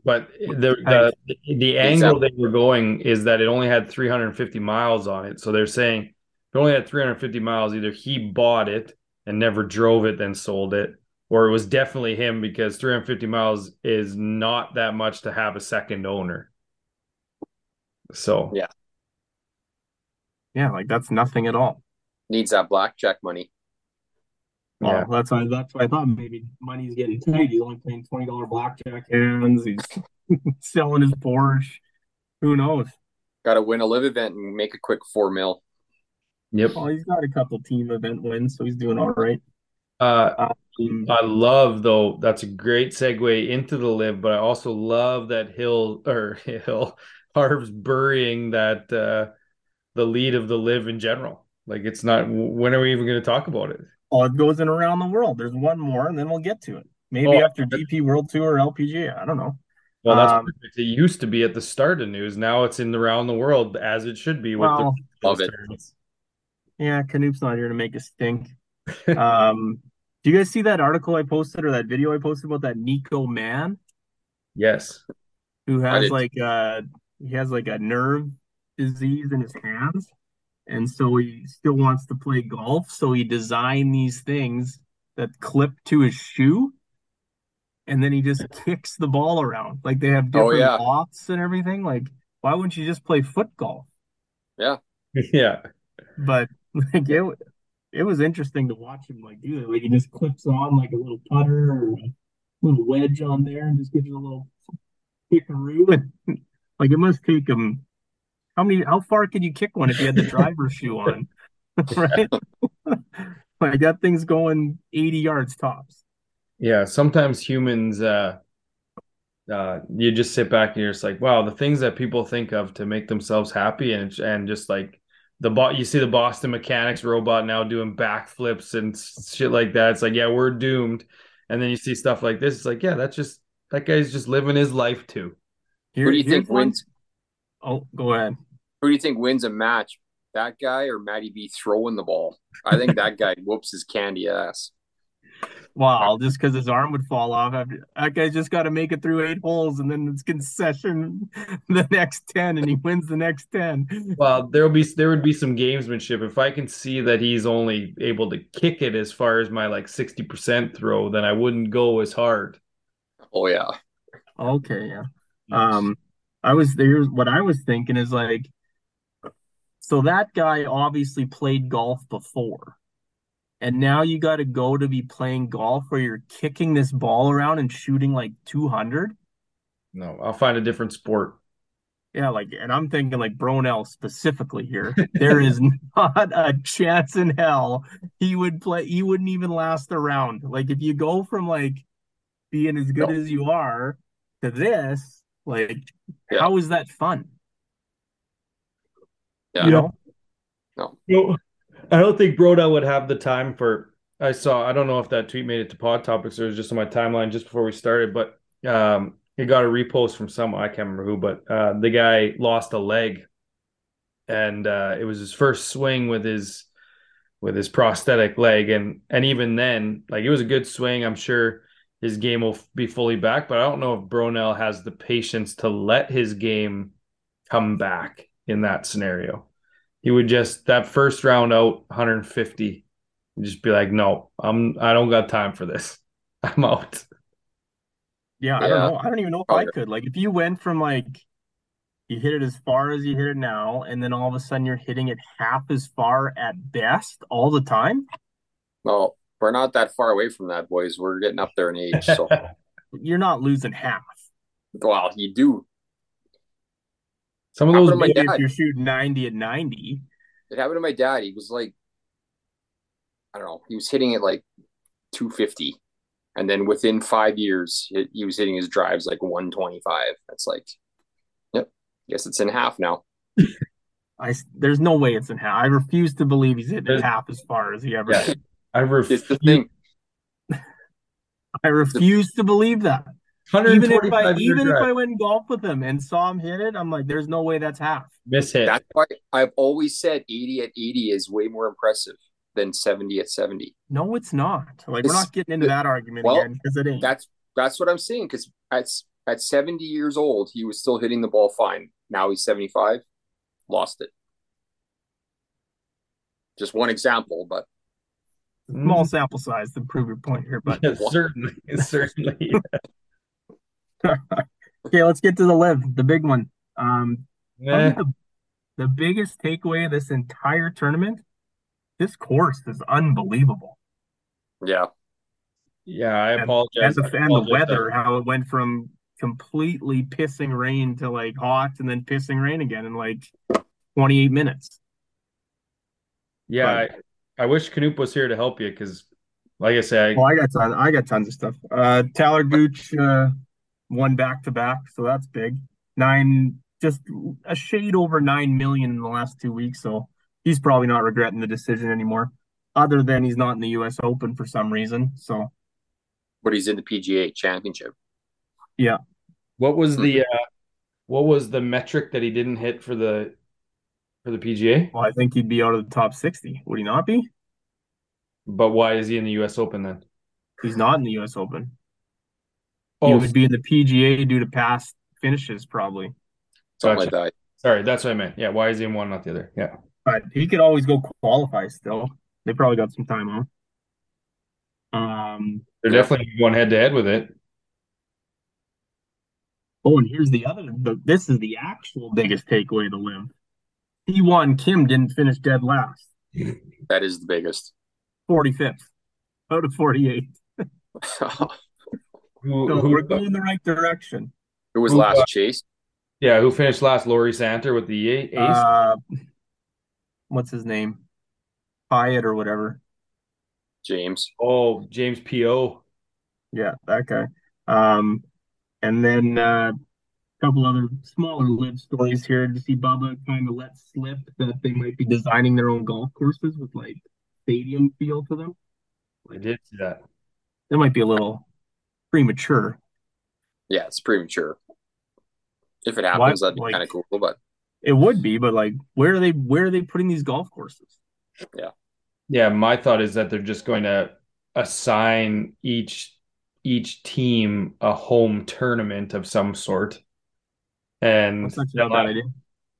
But the the, the angle exactly. they were going is that it only had three hundred fifty miles on it. So they're saying if it only had three hundred fifty miles, either he bought it and never drove it, then sold it, or it was definitely him, because three hundred fifty miles is not that much to have a second owner. So. Yeah. Yeah, like that's nothing at all. Needs that blackjack money. Yeah, well, that's why that's why I thought maybe money's getting tight. He's only playing twenty dollar blackjack hands. He's selling his Porsche. Who knows? Got to win a live event and make a quick four mil. Yep. Well, he's got a couple team event wins, so he's doing all right. Uh, um, I love though. That's a great segue into the live, but I also love that Hill or Hill Harv's burying that uh, the lead of the live in general. Like it's not. When are we even going to talk about it? Oh, it goes in around the world. There's one more, and then we'll get to it. Maybe oh, after D P World Tour or L P G A. I don't know. Well, that's um, perfect. It used to be at the start of news. Now it's in the around the world, as it should be. With well, the love it. Yeah, Canoop's not here to make a stink. um, do you guys see that article I posted or that video I posted about that Nico Mann? Yes. Who has like a, he has like a nerve disease in his hands. And so he still wants to play golf. So he designed these things that clip to his shoe. And then he just kicks the ball around. Like they have different oh, yeah. lofts and everything. Like, why wouldn't you just play foot golf? Yeah. Yeah. But like it, it was interesting to watch him like do that. Like he just clips on like a little putter or a little wedge on there and just gives it a little kickaroo. Like it must take him. How many? How far could you kick one if you had the driver's shoe on? Right? Like that thing's going eighty yards tops. Yeah, sometimes humans, uh, uh, you just sit back and you're just like, wow, the things that people think of to make themselves happy, and and just like the bo- you see the Boston Mechanics robot now doing backflips and shit like that. It's like, yeah, we're doomed. And then you see stuff like this. It's like, yeah, that's just that guy's just living his life too. Here, Who do you think wins? Oh, go ahead. Who do you think wins a match, that guy or Maddie B throwing the ball? I think that guy whoops his candy ass. Wow, just because his arm would fall off. After, that guy's just got to make it through eight holes, and then it's concession the next ten, and he wins the next ten. Well, there'll be there would be some gamesmanship. If I can see that he's only able to kick it as far as my like sixty percent throw, then I wouldn't go as hard. Oh, yeah. Okay, yeah. Yes. Um, I was there. What I was thinking is like, so that guy obviously played golf before, and now you got to go to be playing golf where you're kicking this ball around and shooting like two hundred. No, I'll find a different sport. Yeah, like, and I'm thinking like Bronell specifically here. There is not a chance in hell he would play. He wouldn't even last a round. Like, if you go from like being as good no. as you are to this, like, yeah. how is that fun? Yeah. You know? No. no. I don't think Broda would have the time for. I saw, I don't know if that tweet made it to Pod Topics or it was just on my timeline just before we started, but um, he got a repost from someone, I can't remember who, but uh, the guy lost a leg, and uh, it was his first swing with his with his prosthetic leg, and and even then, like, it was a good swing. I'm sure his game will be fully back, but I don't know if Bronell has the patience to let his game come back in that scenario. He would just, that first round out, one hundred fifty, just be like, no, I'm, I don't got time for this. I'm out. Yeah, I yeah. don't know. I don't even know if I could. Like, if you went from, like, you hit it as far as you hit it now, and then all of a sudden you're hitting it half as far at best all the time. Well, we're not that far away from that, boys. We're getting up there in age, so. You're not losing half. Well, you do. Some of those, if dad. You're shooting ninety at ninety. It happened to my dad. He was like, I don't know, he was hitting it like two fifty. And then within five years, he was hitting his drives like one twenty-five. That's like, yep, guess it's in half now. I, there's no way it's in half. I refuse to believe he's hitting it half as far as he ever yeah. did. I refuse. It's the thing. I refuse to believe that. Even if I even drive. if I went golf with him and saw him hit it, I'm like, there's no way that's half. Miss hit. That's why I've always said eighty at eighty is way more impressive than seventy at seventy. No, it's not. Like, it's, we're not getting into it, that argument well, again, because it ain't. That's that's what I'm saying. Because at at seventy years old, he was still hitting the ball fine. Now he's seventy-five, lost it. Just one example, but small sample size to prove your point here. But yeah, certainly, certainly. Yeah. Okay, let's get to the live, the big one. Um, yeah. the, the biggest takeaway of this entire tournament, this course is unbelievable. Yeah. Yeah, I apologize. And, and, the, I apologize. And the weather, how it went from completely pissing rain to, like, hot and then pissing rain again in, like, twenty-eight minutes. Yeah, but, I, I wish Knoop was here to help you because, like I said... Well, I got, ton, I got tons of stuff. Uh, Taylor Gooch... Uh, One back-to-back, so that's big. Nine, just a shade over nine million dollars in the last two weeks, so he's probably not regretting the decision anymore, other than he's not in the U S Open for some reason. So, but he's in the P G A Championship. Yeah. What was the uh, what was the metric that he didn't hit for the for the P G A? Well, I think he'd be out of the top sixty. Would he not be? But why is he in the U S Open then? He's not in the U S Open. He oh, would be in the P G A due to past finishes, probably. Something like that. Sorry, that's what I meant. Yeah, why is he in one, not the other? Yeah. But he could always go qualify still. They probably got some time on. Um, They're yeah. definitely going head-to-head with it. Oh, and here's the other. The, this is the actual biggest takeaway to live. T one Kim didn't finish dead last. That is the biggest. forty-fifth. Out of forty-eight. Who, so who, we're going in the right direction. Who was who, last? Uh, Chase? Yeah, who finished last? Laurie Santer with the ace? Uh, what's his name? Hyatt or whatever. James. Oh, James P O. Yeah, that guy. Um, and then uh, a couple other smaller live stories here. To see Bubba kind of let slip that they might be designing their own golf courses with, like, stadium feel to them. I did see that. That might be a little... premature. Yeah, it's premature. If it happens, what? That'd be like, kind of cool. But it would be. But like, where are they? Where are they putting these golf courses? Yeah, yeah. My thought is that they're just going to assign each each team a home tournament of some sort, and that's actually not a bad idea.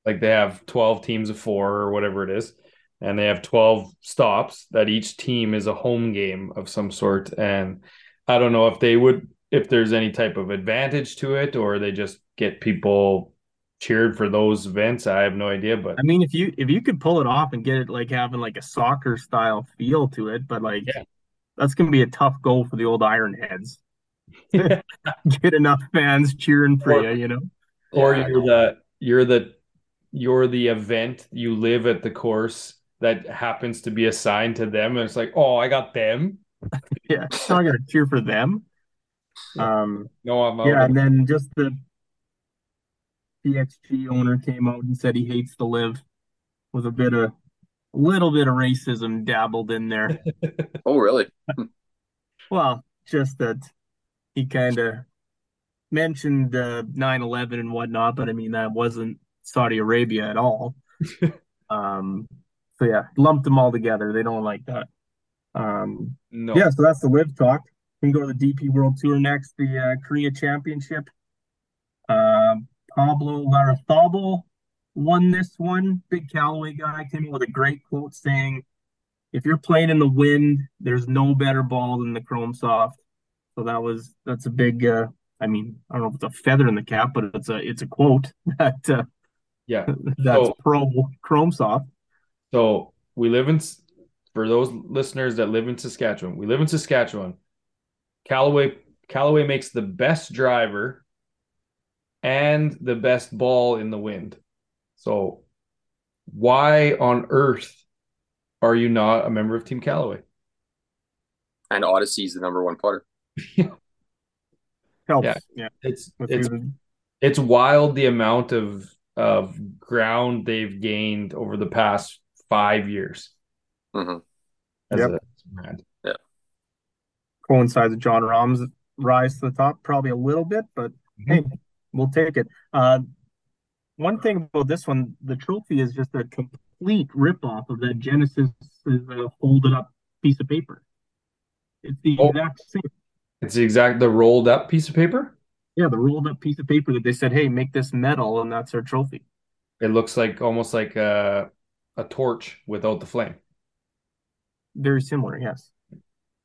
Like, they have twelve teams of four or whatever it is, and they have twelve stops that each team is a home game of some sort, and. I don't know if they would if there's any type of advantage to it, or they just get people cheered for those events. I have no idea, but I mean, if you if you could pull it off and get it like having like a soccer style feel to it, but like yeah. that's gonna be a tough goal for the old Ironheads. Yeah. Get enough fans cheering for or, you, you know. Or yeah, you're the you're the you're the event. You live at the course that happens to be assigned to them, and it's like, oh, I got them. Yeah, so I'm gonna cheer for them. Um, no, I'm yeah, and then just the P X G owner came out and said he hates the Live, with a bit of, a little bit of racism dabbled in there. Oh, really? Well, just that he kind of mentioned uh, nine eleven and whatnot, but I mean that wasn't Saudi Arabia at all. um, so yeah, lumped them all together. They don't like that. Um, no. Yeah, so that's the Live talk. We can go to the D P World Tour next, the uh, Korea Championship. Um, Pablo Larrazábal won this one. Big Callaway guy came up with a great quote saying, if you're playing in the wind, there's no better ball than the Chrome Soft. So that was, that's a big, uh, I mean, I don't know if it's a feather in the cap, but it's a, it's a quote that, uh, yeah, that's so, pro Chrome Soft. So we live in, for those listeners that live in Saskatchewan, we live in Saskatchewan. Callaway, Callaway makes the best driver and the best ball in the wind. So why on earth are you not a member of Team Callaway? And Odyssey's the number one putter. Yeah. Helps. Yeah. yeah. It's it's, it's wild the amount of of ground they've gained over the past five years. Mm-hmm. That's yep. mad. Yeah. Coincides with Jon Rahm's rise to the top probably a little bit, but mm-hmm. hey. We'll take it. Uh, one thing about this one, the trophy is just a complete ripoff of that Genesis uh, folded up piece of paper. It's the oh, exact same. It's the exact, the rolled up piece of paper? Yeah, the rolled up piece of paper that they said, hey, make this metal, and that's our trophy. It looks like almost like a, a torch without the flame. Very similar, yes.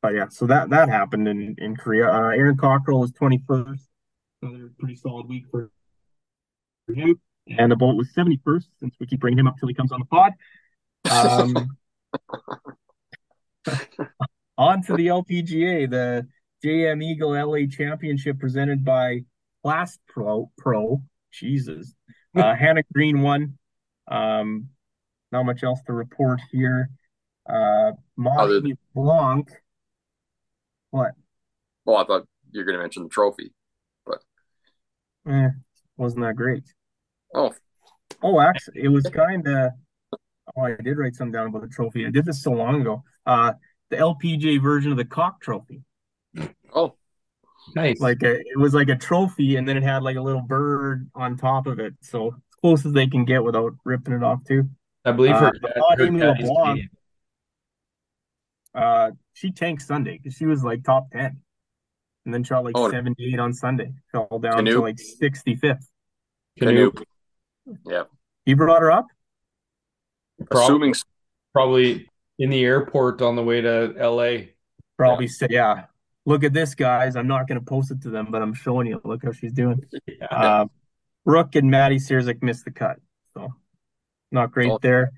But yeah, so that, that happened in, in Korea. Uh, Aaron Cockrell was twenty-first. Another pretty solid week for him, and the bolt was seventy-first, since we keep bringing him up till he comes on the pod. Um, on to the L P G A, the J M Eagle L A Championship, presented by Class Pro. Pro, Jesus, uh, Hannah Green won. Um, not much else to report here. Uh, Monty oh, Blanc. What? Well, I thought you were going to mention the trophy. Eh, wasn't that great. Oh. Oh, actually, it was kind of... Oh, I did write something down about the trophy. I did this so long ago. Uh, the L P G A version of the Cock Trophy. Oh, nice. Like a, it was like a trophy, and then it had like a little bird on top of it. So as close as they can get without ripping it off, too. I believe her. Uh, her, her LeBlanc, uh, she tanked Sunday because she was like top ten. And then shot like oh, seventy-eight on Sunday. Fell down Canoop. to like sixty-fifth. Canoop. Yeah. You brought her up? Probably, Assuming. Probably in the airport on the way to L A. Probably yeah. said, yeah. Look at this, guys. I'm not going to post it to them, but I'm showing you. Look how she's doing. Yeah. Uh, Rook and Maddie Searzyk missed the cut. So not great oh. there.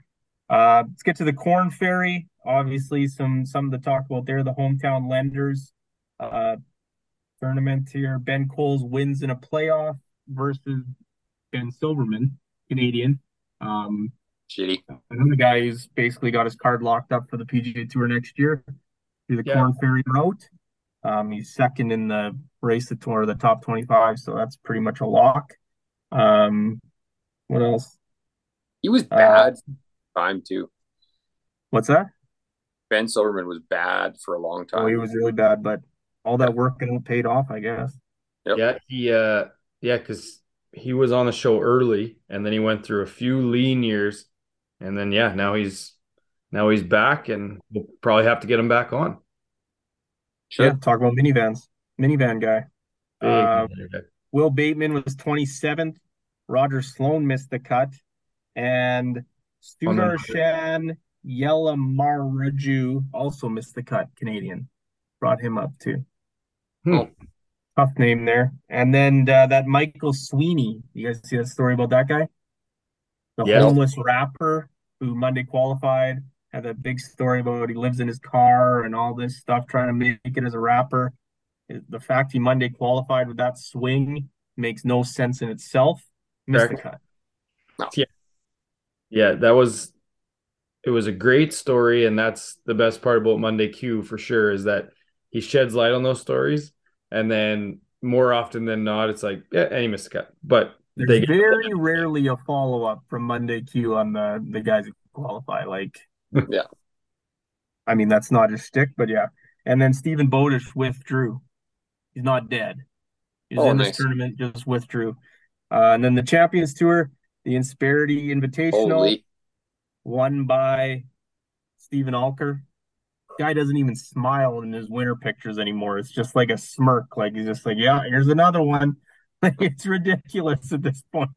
Uh, let's get to the Corn Ferry. Obviously, some, some to talk about there. The hometown lenders. Uh, Tournament here. Ben Coles wins in a playoff versus Ben Silverman, Canadian. Um, Shitty. Another guy who's basically got his card locked up for the P G A Tour next year through the yeah. Corn Ferry route. Um, he's second in the race that tore the top twenty-five, so that's pretty much a lock. Um, what else? He was bad uh, time too. What's that? Ben Silverman was bad for a long time. Oh, he was really bad, but. All that work and it paid off, I guess. Yep. Yeah, he, uh, yeah, because he was on the show early, and then he went through a few lean years, and then yeah, now he's now he's back, and we'll probably have to get him back on. Sure. Yeah, talk about minivans, minivan guy. Uh, Will Bateman was twenty-seventh. Roger Sloan missed the cut, and Sudarshan Yelamaraju also missed the cut. Canadian brought him up too. Hmm. Tough name there. And then uh, that Michael Sweeney. You guys see that story about that guy? The yeah. homeless rapper who Monday qualified, had that big story about he lives in his car and all this stuff, trying to make it as a rapper. The fact he Monday qualified with that swing makes no sense in itself. Missed the cut. No. Yeah. Yeah, that was – it was a great story, and that's the best part about Monday Q for sure is that he sheds light on those stories. And then more often than not, it's like, yeah, and he missed a cut. But there's they get- very rarely a follow-up from Monday Q on the, the guys who qualify. Like, yeah. I mean, that's not his shtick, but yeah. And then Stephen Bowdish withdrew. He's not dead. He's oh, in nice. This tournament, just withdrew. Uh, and then the Champions Tour, the Insperity Invitational, Holy. won by Stephen Alker. Guy doesn't even smile in his winter pictures anymore. It's just like a smirk. Like he's just like, yeah, here's another one. Like it's ridiculous at this point.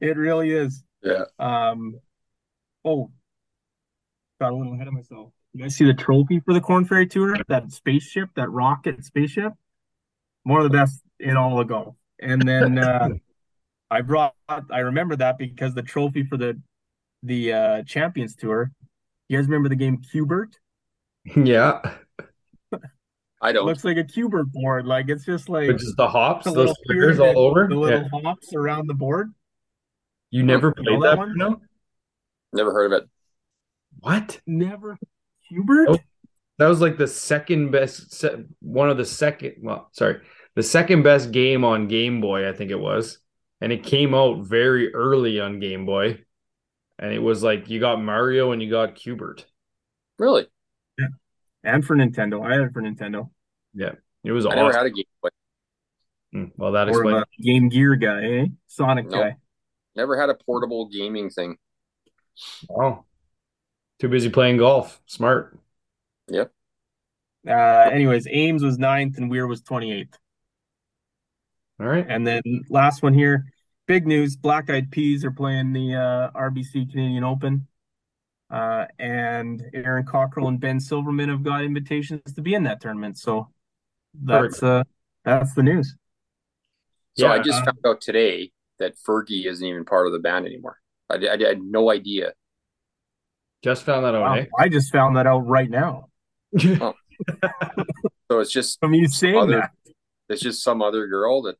It really is. Yeah. Um. Oh, got a little ahead of myself. You guys see the trophy for the Corn Ferry Tour? That spaceship, that rocket spaceship. One of the best in all of golf. And then uh, I brought. I remember that because the trophy for the the uh, Champions Tour. You guys remember the game Cubert? Yeah, I don't. Looks like a Cubert board. Like it's just like but just the hops, the those figures all over, the little yeah. hops around the board. You never you played that, that one? No, never heard of it. What? Never Cubert? Oh, that was like the second best. Se- one of the second. Well, sorry, the second best game on Game Boy, I think it was, and it came out very early on Game Boy, and it was like you got Mario and you got Cubert. Really. Yeah. And for Nintendo. I had it for Nintendo. Yeah. It was I awesome. I never had a Game Boy. Mm, well, that is a Game Gear guy, eh? Sonic nope. guy. Never had a portable gaming thing. Oh. Too busy playing golf. Smart. Yep. Yeah. Uh, anyways, Ames was ninth and Weir was twenty-eighth. All right. And then last one here. Big news. Black Eyed Peas are playing the uh, R B C Canadian Open. Uh, and Aaron Cockrell and Ben Silverman have got invitations to be in that tournament. So that's uh, that's the news. So yeah, I just uh, found out today that Fergie isn't even part of the band anymore. I, I, I had no idea. Just found that out. Wow, eh? I just found that out right now. Oh. So it's just from you saying other, that. It's just some other girl that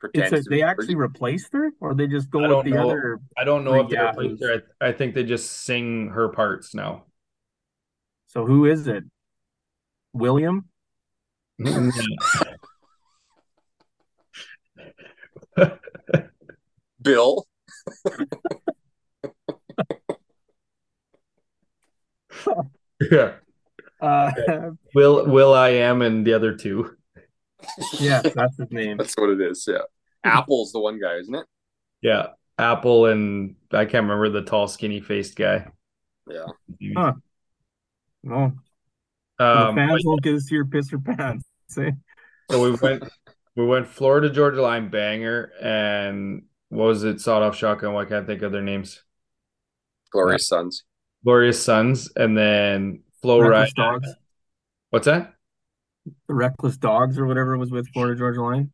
pretends. It's a, they actually Fergie. Replaced her, or they just go with the know. Other. I don't know if they replaced her. I, I think they just sing her parts now. So who is it? William? Bill? Yeah. Uh, Will Will I am and the other two. Yeah, that's his name. That's what it is. Yeah, Apple's the one guy, isn't it? Yeah, Apple, and I can't remember the tall, skinny-faced guy. Yeah. Huh. Well, um, the fans but, won't get us your piss or pants. See? So we went, we went Florida Georgia line banger, and what was it? Sawed-off shotgun. Why can't I think of their names? Glorious yeah. Sons. Glorious Sons, and then Flow Reckless Ride. Dogs. What's that? The Reckless Dogs or whatever was with Florida Georgia Line.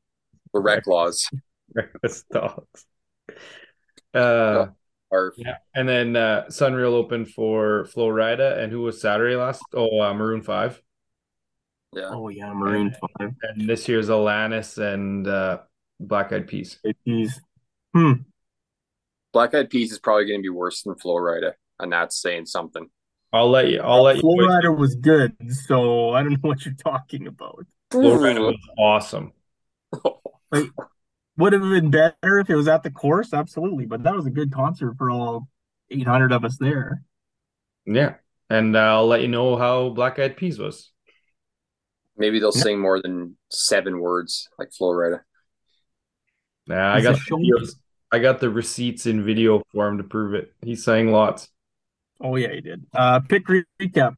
The Rec Laws. Reckless Dogs. Uh, oh, yeah. And then uh, Sunreal Open for Flo Rida. And who was Saturday last? Oh, uh, Maroon five. Yeah. Oh, yeah, Maroon and, five. And this year's Alanis and uh, Black Eyed Peas. Hmm. Black Eyed Peas is probably going to be worse than Flo Rida. And that's saying something. I'll let you. I'll let you. Florida was good, so I don't know what you're talking about. Florida was awesome. Like, would have been better if it was at the course, absolutely. But that was a good concert for all eight hundred of us there. Yeah, and uh, I'll let you know how Black Eyed Peas was. Maybe they'll yeah. sing more than seven words, like Florida. Nah, I got videos. I got the receipts in video form to prove it. He sang lots. Oh yeah, he did. Uh, pick re- recap.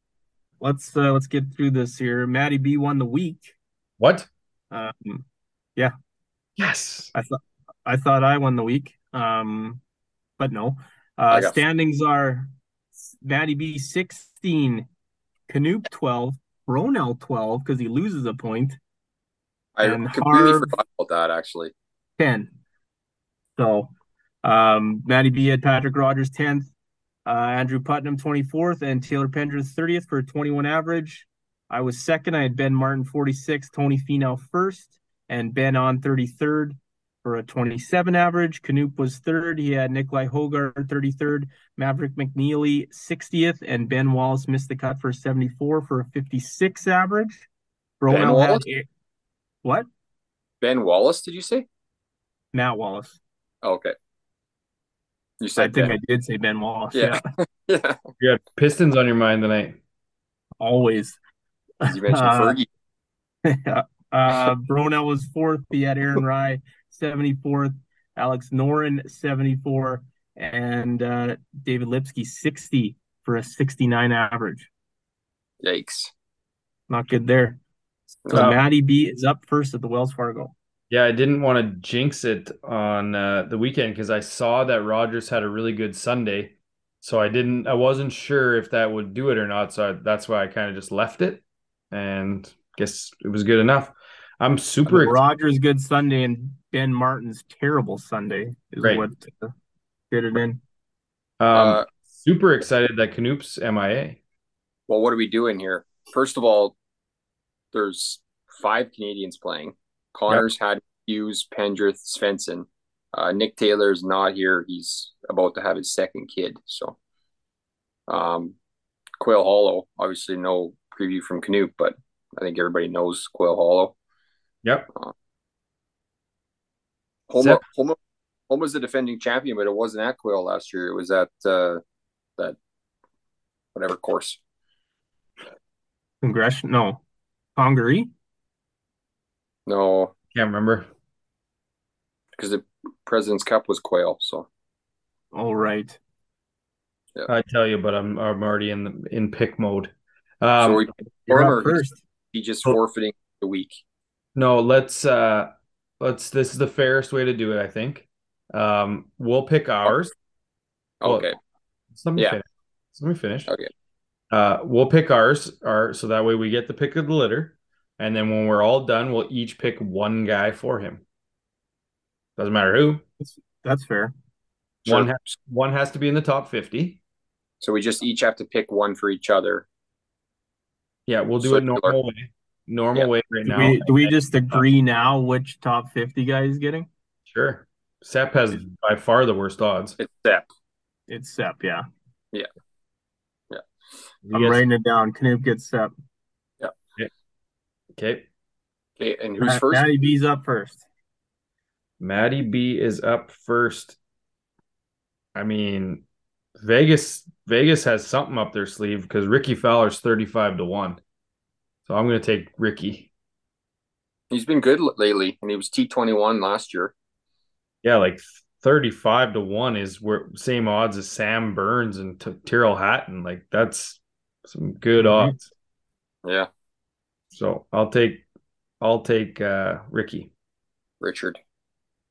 Let's uh, let's get through this here. Maddie B won the week. What? Um, yeah. Yes. I thought I thought I won the week. Um, but no. Uh, standings are Maddie B sixteen, Canoop twelve, Ronell twelve because he loses a point, I completely Harv, forgot about that, actually. ten. So, um, Matty B had Patrick Rogers tenth, uh, Andrew Putnam twenty-fourth, and Taylor Pendrith thirtieth for a twenty-one average. I was second. I had Ben Martin forty-sixth, Tony Finau first, and Ben on thirty-third for a twenty-seven average. Knoop was third. He had Nikolai Hogarth thirty-third, Maverick McNeely sixtieth, and Ben Wallace missed the cut for seventy-four for a fifty-six average. Bro, Ben Wallace? Had... What? Ben Wallace, did you say? Matt Wallace. Oh, okay. You said I think Ben. I did say Ben Wallace. Yeah. yeah. yeah. You had Pistons on your mind tonight. Always. As you mentioned, Fergie. Uh, yeah. Uh, Bronell was fourth. He had Aaron Rye seventy-fourth, Alex Noren seventy-four, and uh, David Lipsky sixty for a sixty-nine average. Yikes. Not good there. So um, Maddie B is up first at the Wells Fargo. Yeah, I didn't want to jinx it on uh, the weekend because I saw that Rogers had a really good Sunday. So I didn't, I wasn't sure if that would do it or not. So I, that's why I kind of just left it and guess it was good enough. I'm super excited. Rogers' good Sunday and Ben Martin's terrible Sunday is right. what uh, did it in. Um, uh, super excited that Knoop's M I A. Well, what are we doing here? First of all, there's five Canadians playing. Connors, yep. had Hughes, Pendrith, Svensson. Uh, Nick Taylor is not here. He's about to have his second kid. So, um, Quail Hollow, obviously no preview from Knoop, but I think everybody knows Quail Hollow. Yep. Uh, Homa, Homa, Homa's the defending champion, but it wasn't at Quail last year. It was at uh, that whatever course. Congression? No. Congaree? No. Can't remember. Because the President's Cup was Quail, so. All right. Yeah. I tell you, but I'm I'm already in the, in pick mode. Um, so we, former, first. He's just forfeiting the week. No, let's uh, let's. This is the fairest way to do it, I think. Um, we'll pick ours. Okay. Well, let me yeah. finish. Let me finish. Okay. Uh, we'll pick ours. Our so that way we get the pick of the litter, and then when we're all done, we'll each pick one guy for him. Doesn't matter who. That's, that's fair. One sure. has, one has to be in the top fifty. So we just each have to pick one for each other. Yeah, we'll do so it normal way. Normal yeah. way right now. Do we, do we just agree now which top fifty guy is getting? Sure. Sepp has by far the worst odds. It's Sepp. It's Sepp, yeah. Yeah. Yeah. I'm gets... writing it down. Knoop gets Sepp. Yeah. Okay. Okay. Okay. And who's Matt, first? Maddie B's up first. Maddie B is up first. I mean, Vegas Vegas has something up their sleeve because Ricky Fowler's thirty-five to one. So I'm going to take Ricky. He's been good lately, and he was T twenty-one last year. Yeah, like thirty-five to one is where same odds as Sam Burns and T- Tyrrell Hatton. Like, that's some good odds. Yeah. So I'll take I'll take uh, Ricky. Richard.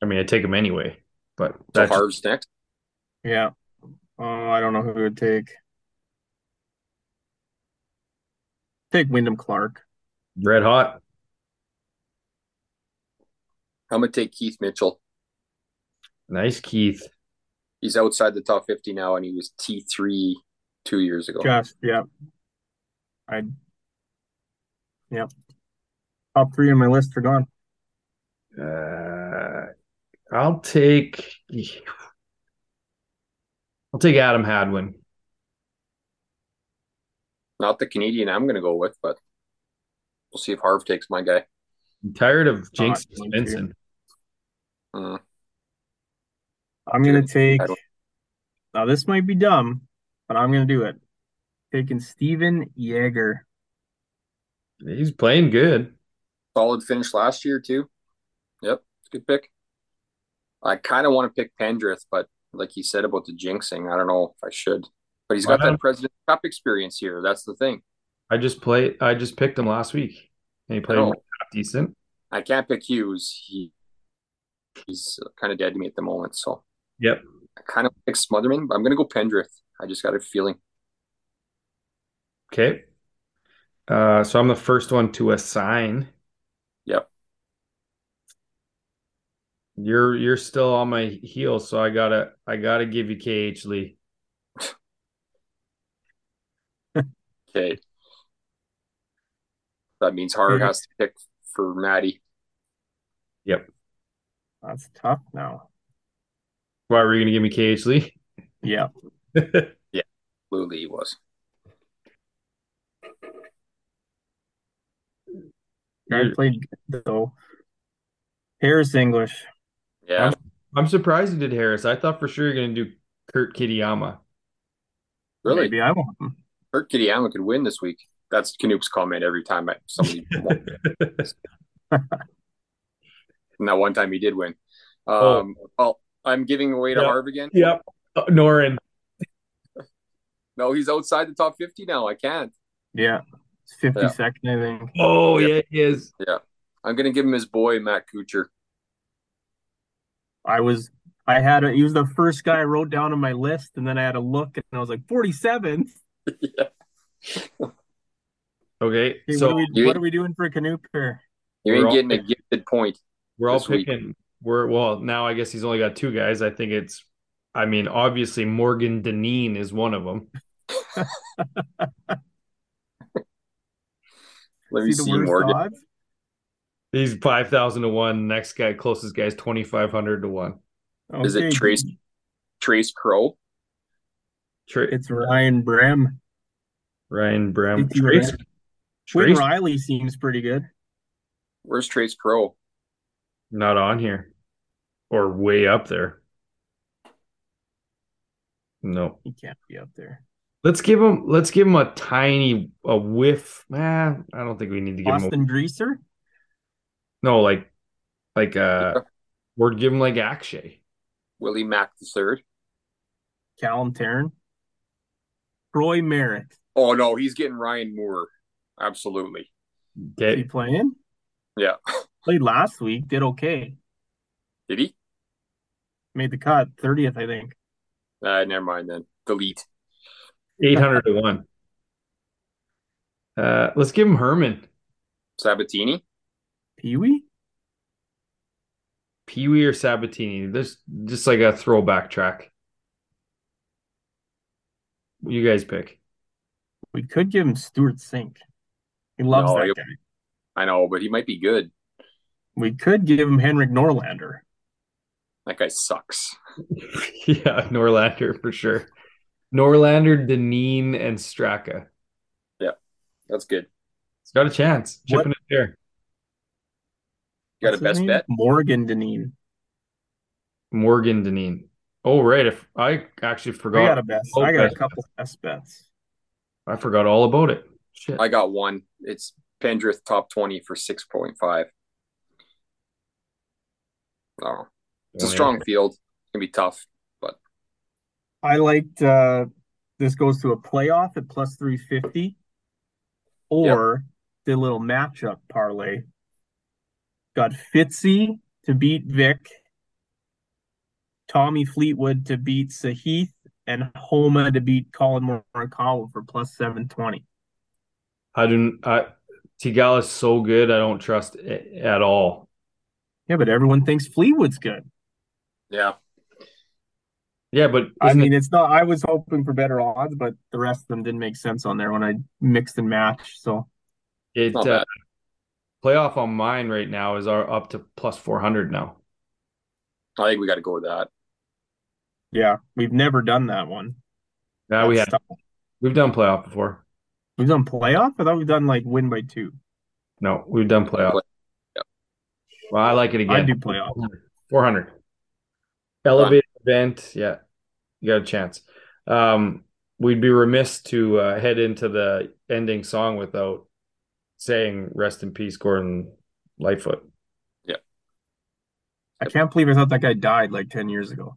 I mean, I take him anyway, but that's so Harv's next. Yeah. Oh, uh, I don't know who would take. Take Wyndham Clark. Red hot. I'm going to take Keith Mitchell. Nice, Keith. He's outside the top fifty now, and he was T three two years ago. Just, yeah. I, yeah. Top three on my list are gone. Uh, I'll take... I'll take Adam Hadwin. Not the Canadian I'm going to go with, but we'll see if Harv takes my guy. I'm tired of Jinx Benson. Uh, I'm going to take – now, this might be dumb, but I'm going to do it. Taking Steven Yeager. He's playing good. Solid finish last year, too. Yep, good pick. I kind of want to pick Pendrith, but – like he said about the jinxing, I don't know if I should, but he's got that President's Cup experience here. That's the thing. I just played. I just picked him last week, and he played oh. decent. I can't pick Hughes. He he's kind of dead to me at the moment. So yep, I kind of pick Smotherman, but I'm going to go Pendrith. I just got a feeling. Okay, uh, so I'm the first one to assign. Yep. You're you're still on my heels, so I gotta I gotta give you K H Lee. Okay. That means Harder mm-hmm. has to pick for Maddie. Yep. That's tough now. Why were you gonna give me K H Lee? Yeah. Yeah. Lou Lee was. I played good, though. Harris English. Yeah. I'm, I'm surprised you did Harris. I thought for sure you're going to do Kurt Kitayama. Really? Maybe I want him. Kurt Kitayama could win this week. That's Canoop's comment every time I, somebody won. And that one time he did win. Um, oh. Well, I'm giving away to yep. Harv again. Yep. Uh, Norin. No, he's outside the top fifty now. I can't. Yeah. fifty-second, yeah. I think. Oh, yeah, yeah, he is. Yeah. I'm going to give him his boy, Matt Kuchar. I was, I had, a, he was the first guy I wrote down on my list, and then I had a look, and I was like, forty-seventh. Yeah. Okay. Hey, so, what are, we, you, what are we doing for a Canoop here? You ain't getting picking, a gifted point. We're all picking, week. we're, well, now I guess he's only got two guys. I think it's, I mean, obviously, Morgan Dineen is one of them. Let me see, see Morgan. Odds? He's five thousand to one. Next guy, closest guy is twenty five hundred to one. Okay. Is it Trace Trace Crow? Tra- it's Ryan Brem. Ryan Brem. Trace, Trace. Trace Riley seems pretty good. Where's Trace Crow? Not on here, or way up there. No, he can't be up there. Let's give him. Let's give him a tiny a whiff. Nah, I don't think we need to give Austin him Austin Greaser. No, like, like uh, yeah. We're giving like Akshay, Willie Mack the third, Callum Tarrant, Roy Merritt. Oh no, he's getting Ryan Moore. Absolutely. Okay. Is he playing? Yeah, played last week. Did okay. Did he? Made the cut, thirtieth, I think. Uh, never mind then. Delete. Eight hundred to one. Uh, let's give him Herman. Sabatini, Pee Wee, Pee Wee or Sabatini. This just like a throwback track. What you guys pick. We could give him Stuart Sink. He loves no, that he, guy. I know, but he might be good. We could give him Henrik Norlander. That guy sucks. Yeah, Norlander for sure. Norlander, Dineen, and Straka. Yeah, that's good. It's got a chance. Chipping it there. You got What's a best bet? Morgan Dineen. Morgan Dineen. Oh, right. If I actually forgot. I got a best. Oh, I got best a couple best bets. I forgot all about it. Shit. I got one. It's Pendrith top twenty for six point five. Oh, it's a strong field. It's going to be tough. I liked uh, this goes to a playoff at plus three fifty or yep. the little matchup parlay. Got Fitzy to beat Vic, Tommy Fleetwood to beat Sahith, and Homa to beat Colin Morikawa for plus seven twenty. I don't – Tigala's so good I don't trust it at all. Yeah, but everyone thinks Fleetwood's good. Yeah. Yeah, but I mean, it... it's not. I was hoping for better odds, but the rest of them didn't make sense on there when I mixed and matched. So it uh, playoff on mine right now is our up to plus four hundred now. I think we got to go with that. Yeah, we've never done that one. No, we have. We've done playoff before. We've done playoff. I thought we've done like win by two. No, we've done playoff. Yeah. Well, I like it again. I do playoff. Four hundred. Elevated event, yeah, you got a chance. Um, we'd be remiss to uh, head into the ending song without saying rest in peace, Gordon Lightfoot. Yeah. I can't believe I thought that guy died like ten years ago.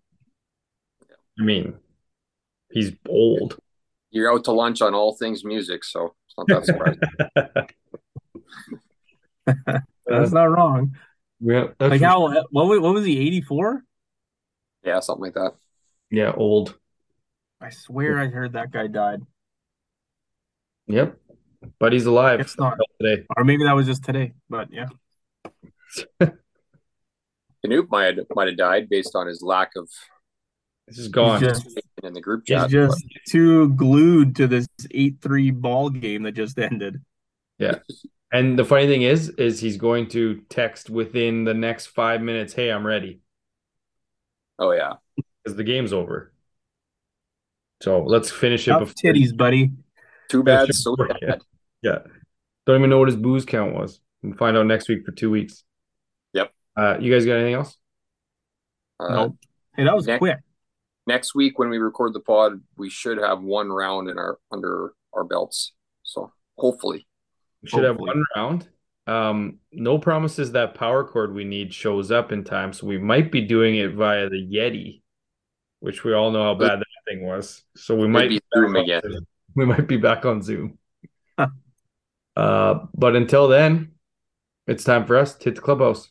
I mean, he's old. You're out to lunch on all things music, so it's not that surprising. That's not wrong. Yeah, that's like how, what, what was he, eighty-four? Yeah, something like that. Yeah, old. I swear I heard that guy died. Yep. But he's alive. It's not today. Or maybe that was just today, but yeah. Canoop might might have died based on his lack of. This is gone. He's just, in the group chat, he's just but. too glued to this eight three ball game that just ended. Yeah. And the funny thing is, is he's going to text within the next five minutes, hey, I'm ready. Oh, yeah. Because the game's over. So let's finish it. Tough before. Titties, buddy. Too bad, so bad. Yeah. yeah. Don't even know what his booze count was. We'll find out next week for two weeks. Yep. Uh, you guys got anything else? Uh, no. Hey, that was next- quick. Next week when we record the pod, we should have one round in our under our belts. So hopefully. We should hopefully. have one round. Um, no promises that power cord we need shows up in time. So we might be doing it via the Yeti, which we all know how bad that thing was. So we might be Zoom again. Zoom. We might be back on Zoom. Huh. Uh, but until then, it's time for us to hit the clubhouse.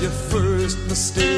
Your first mistake.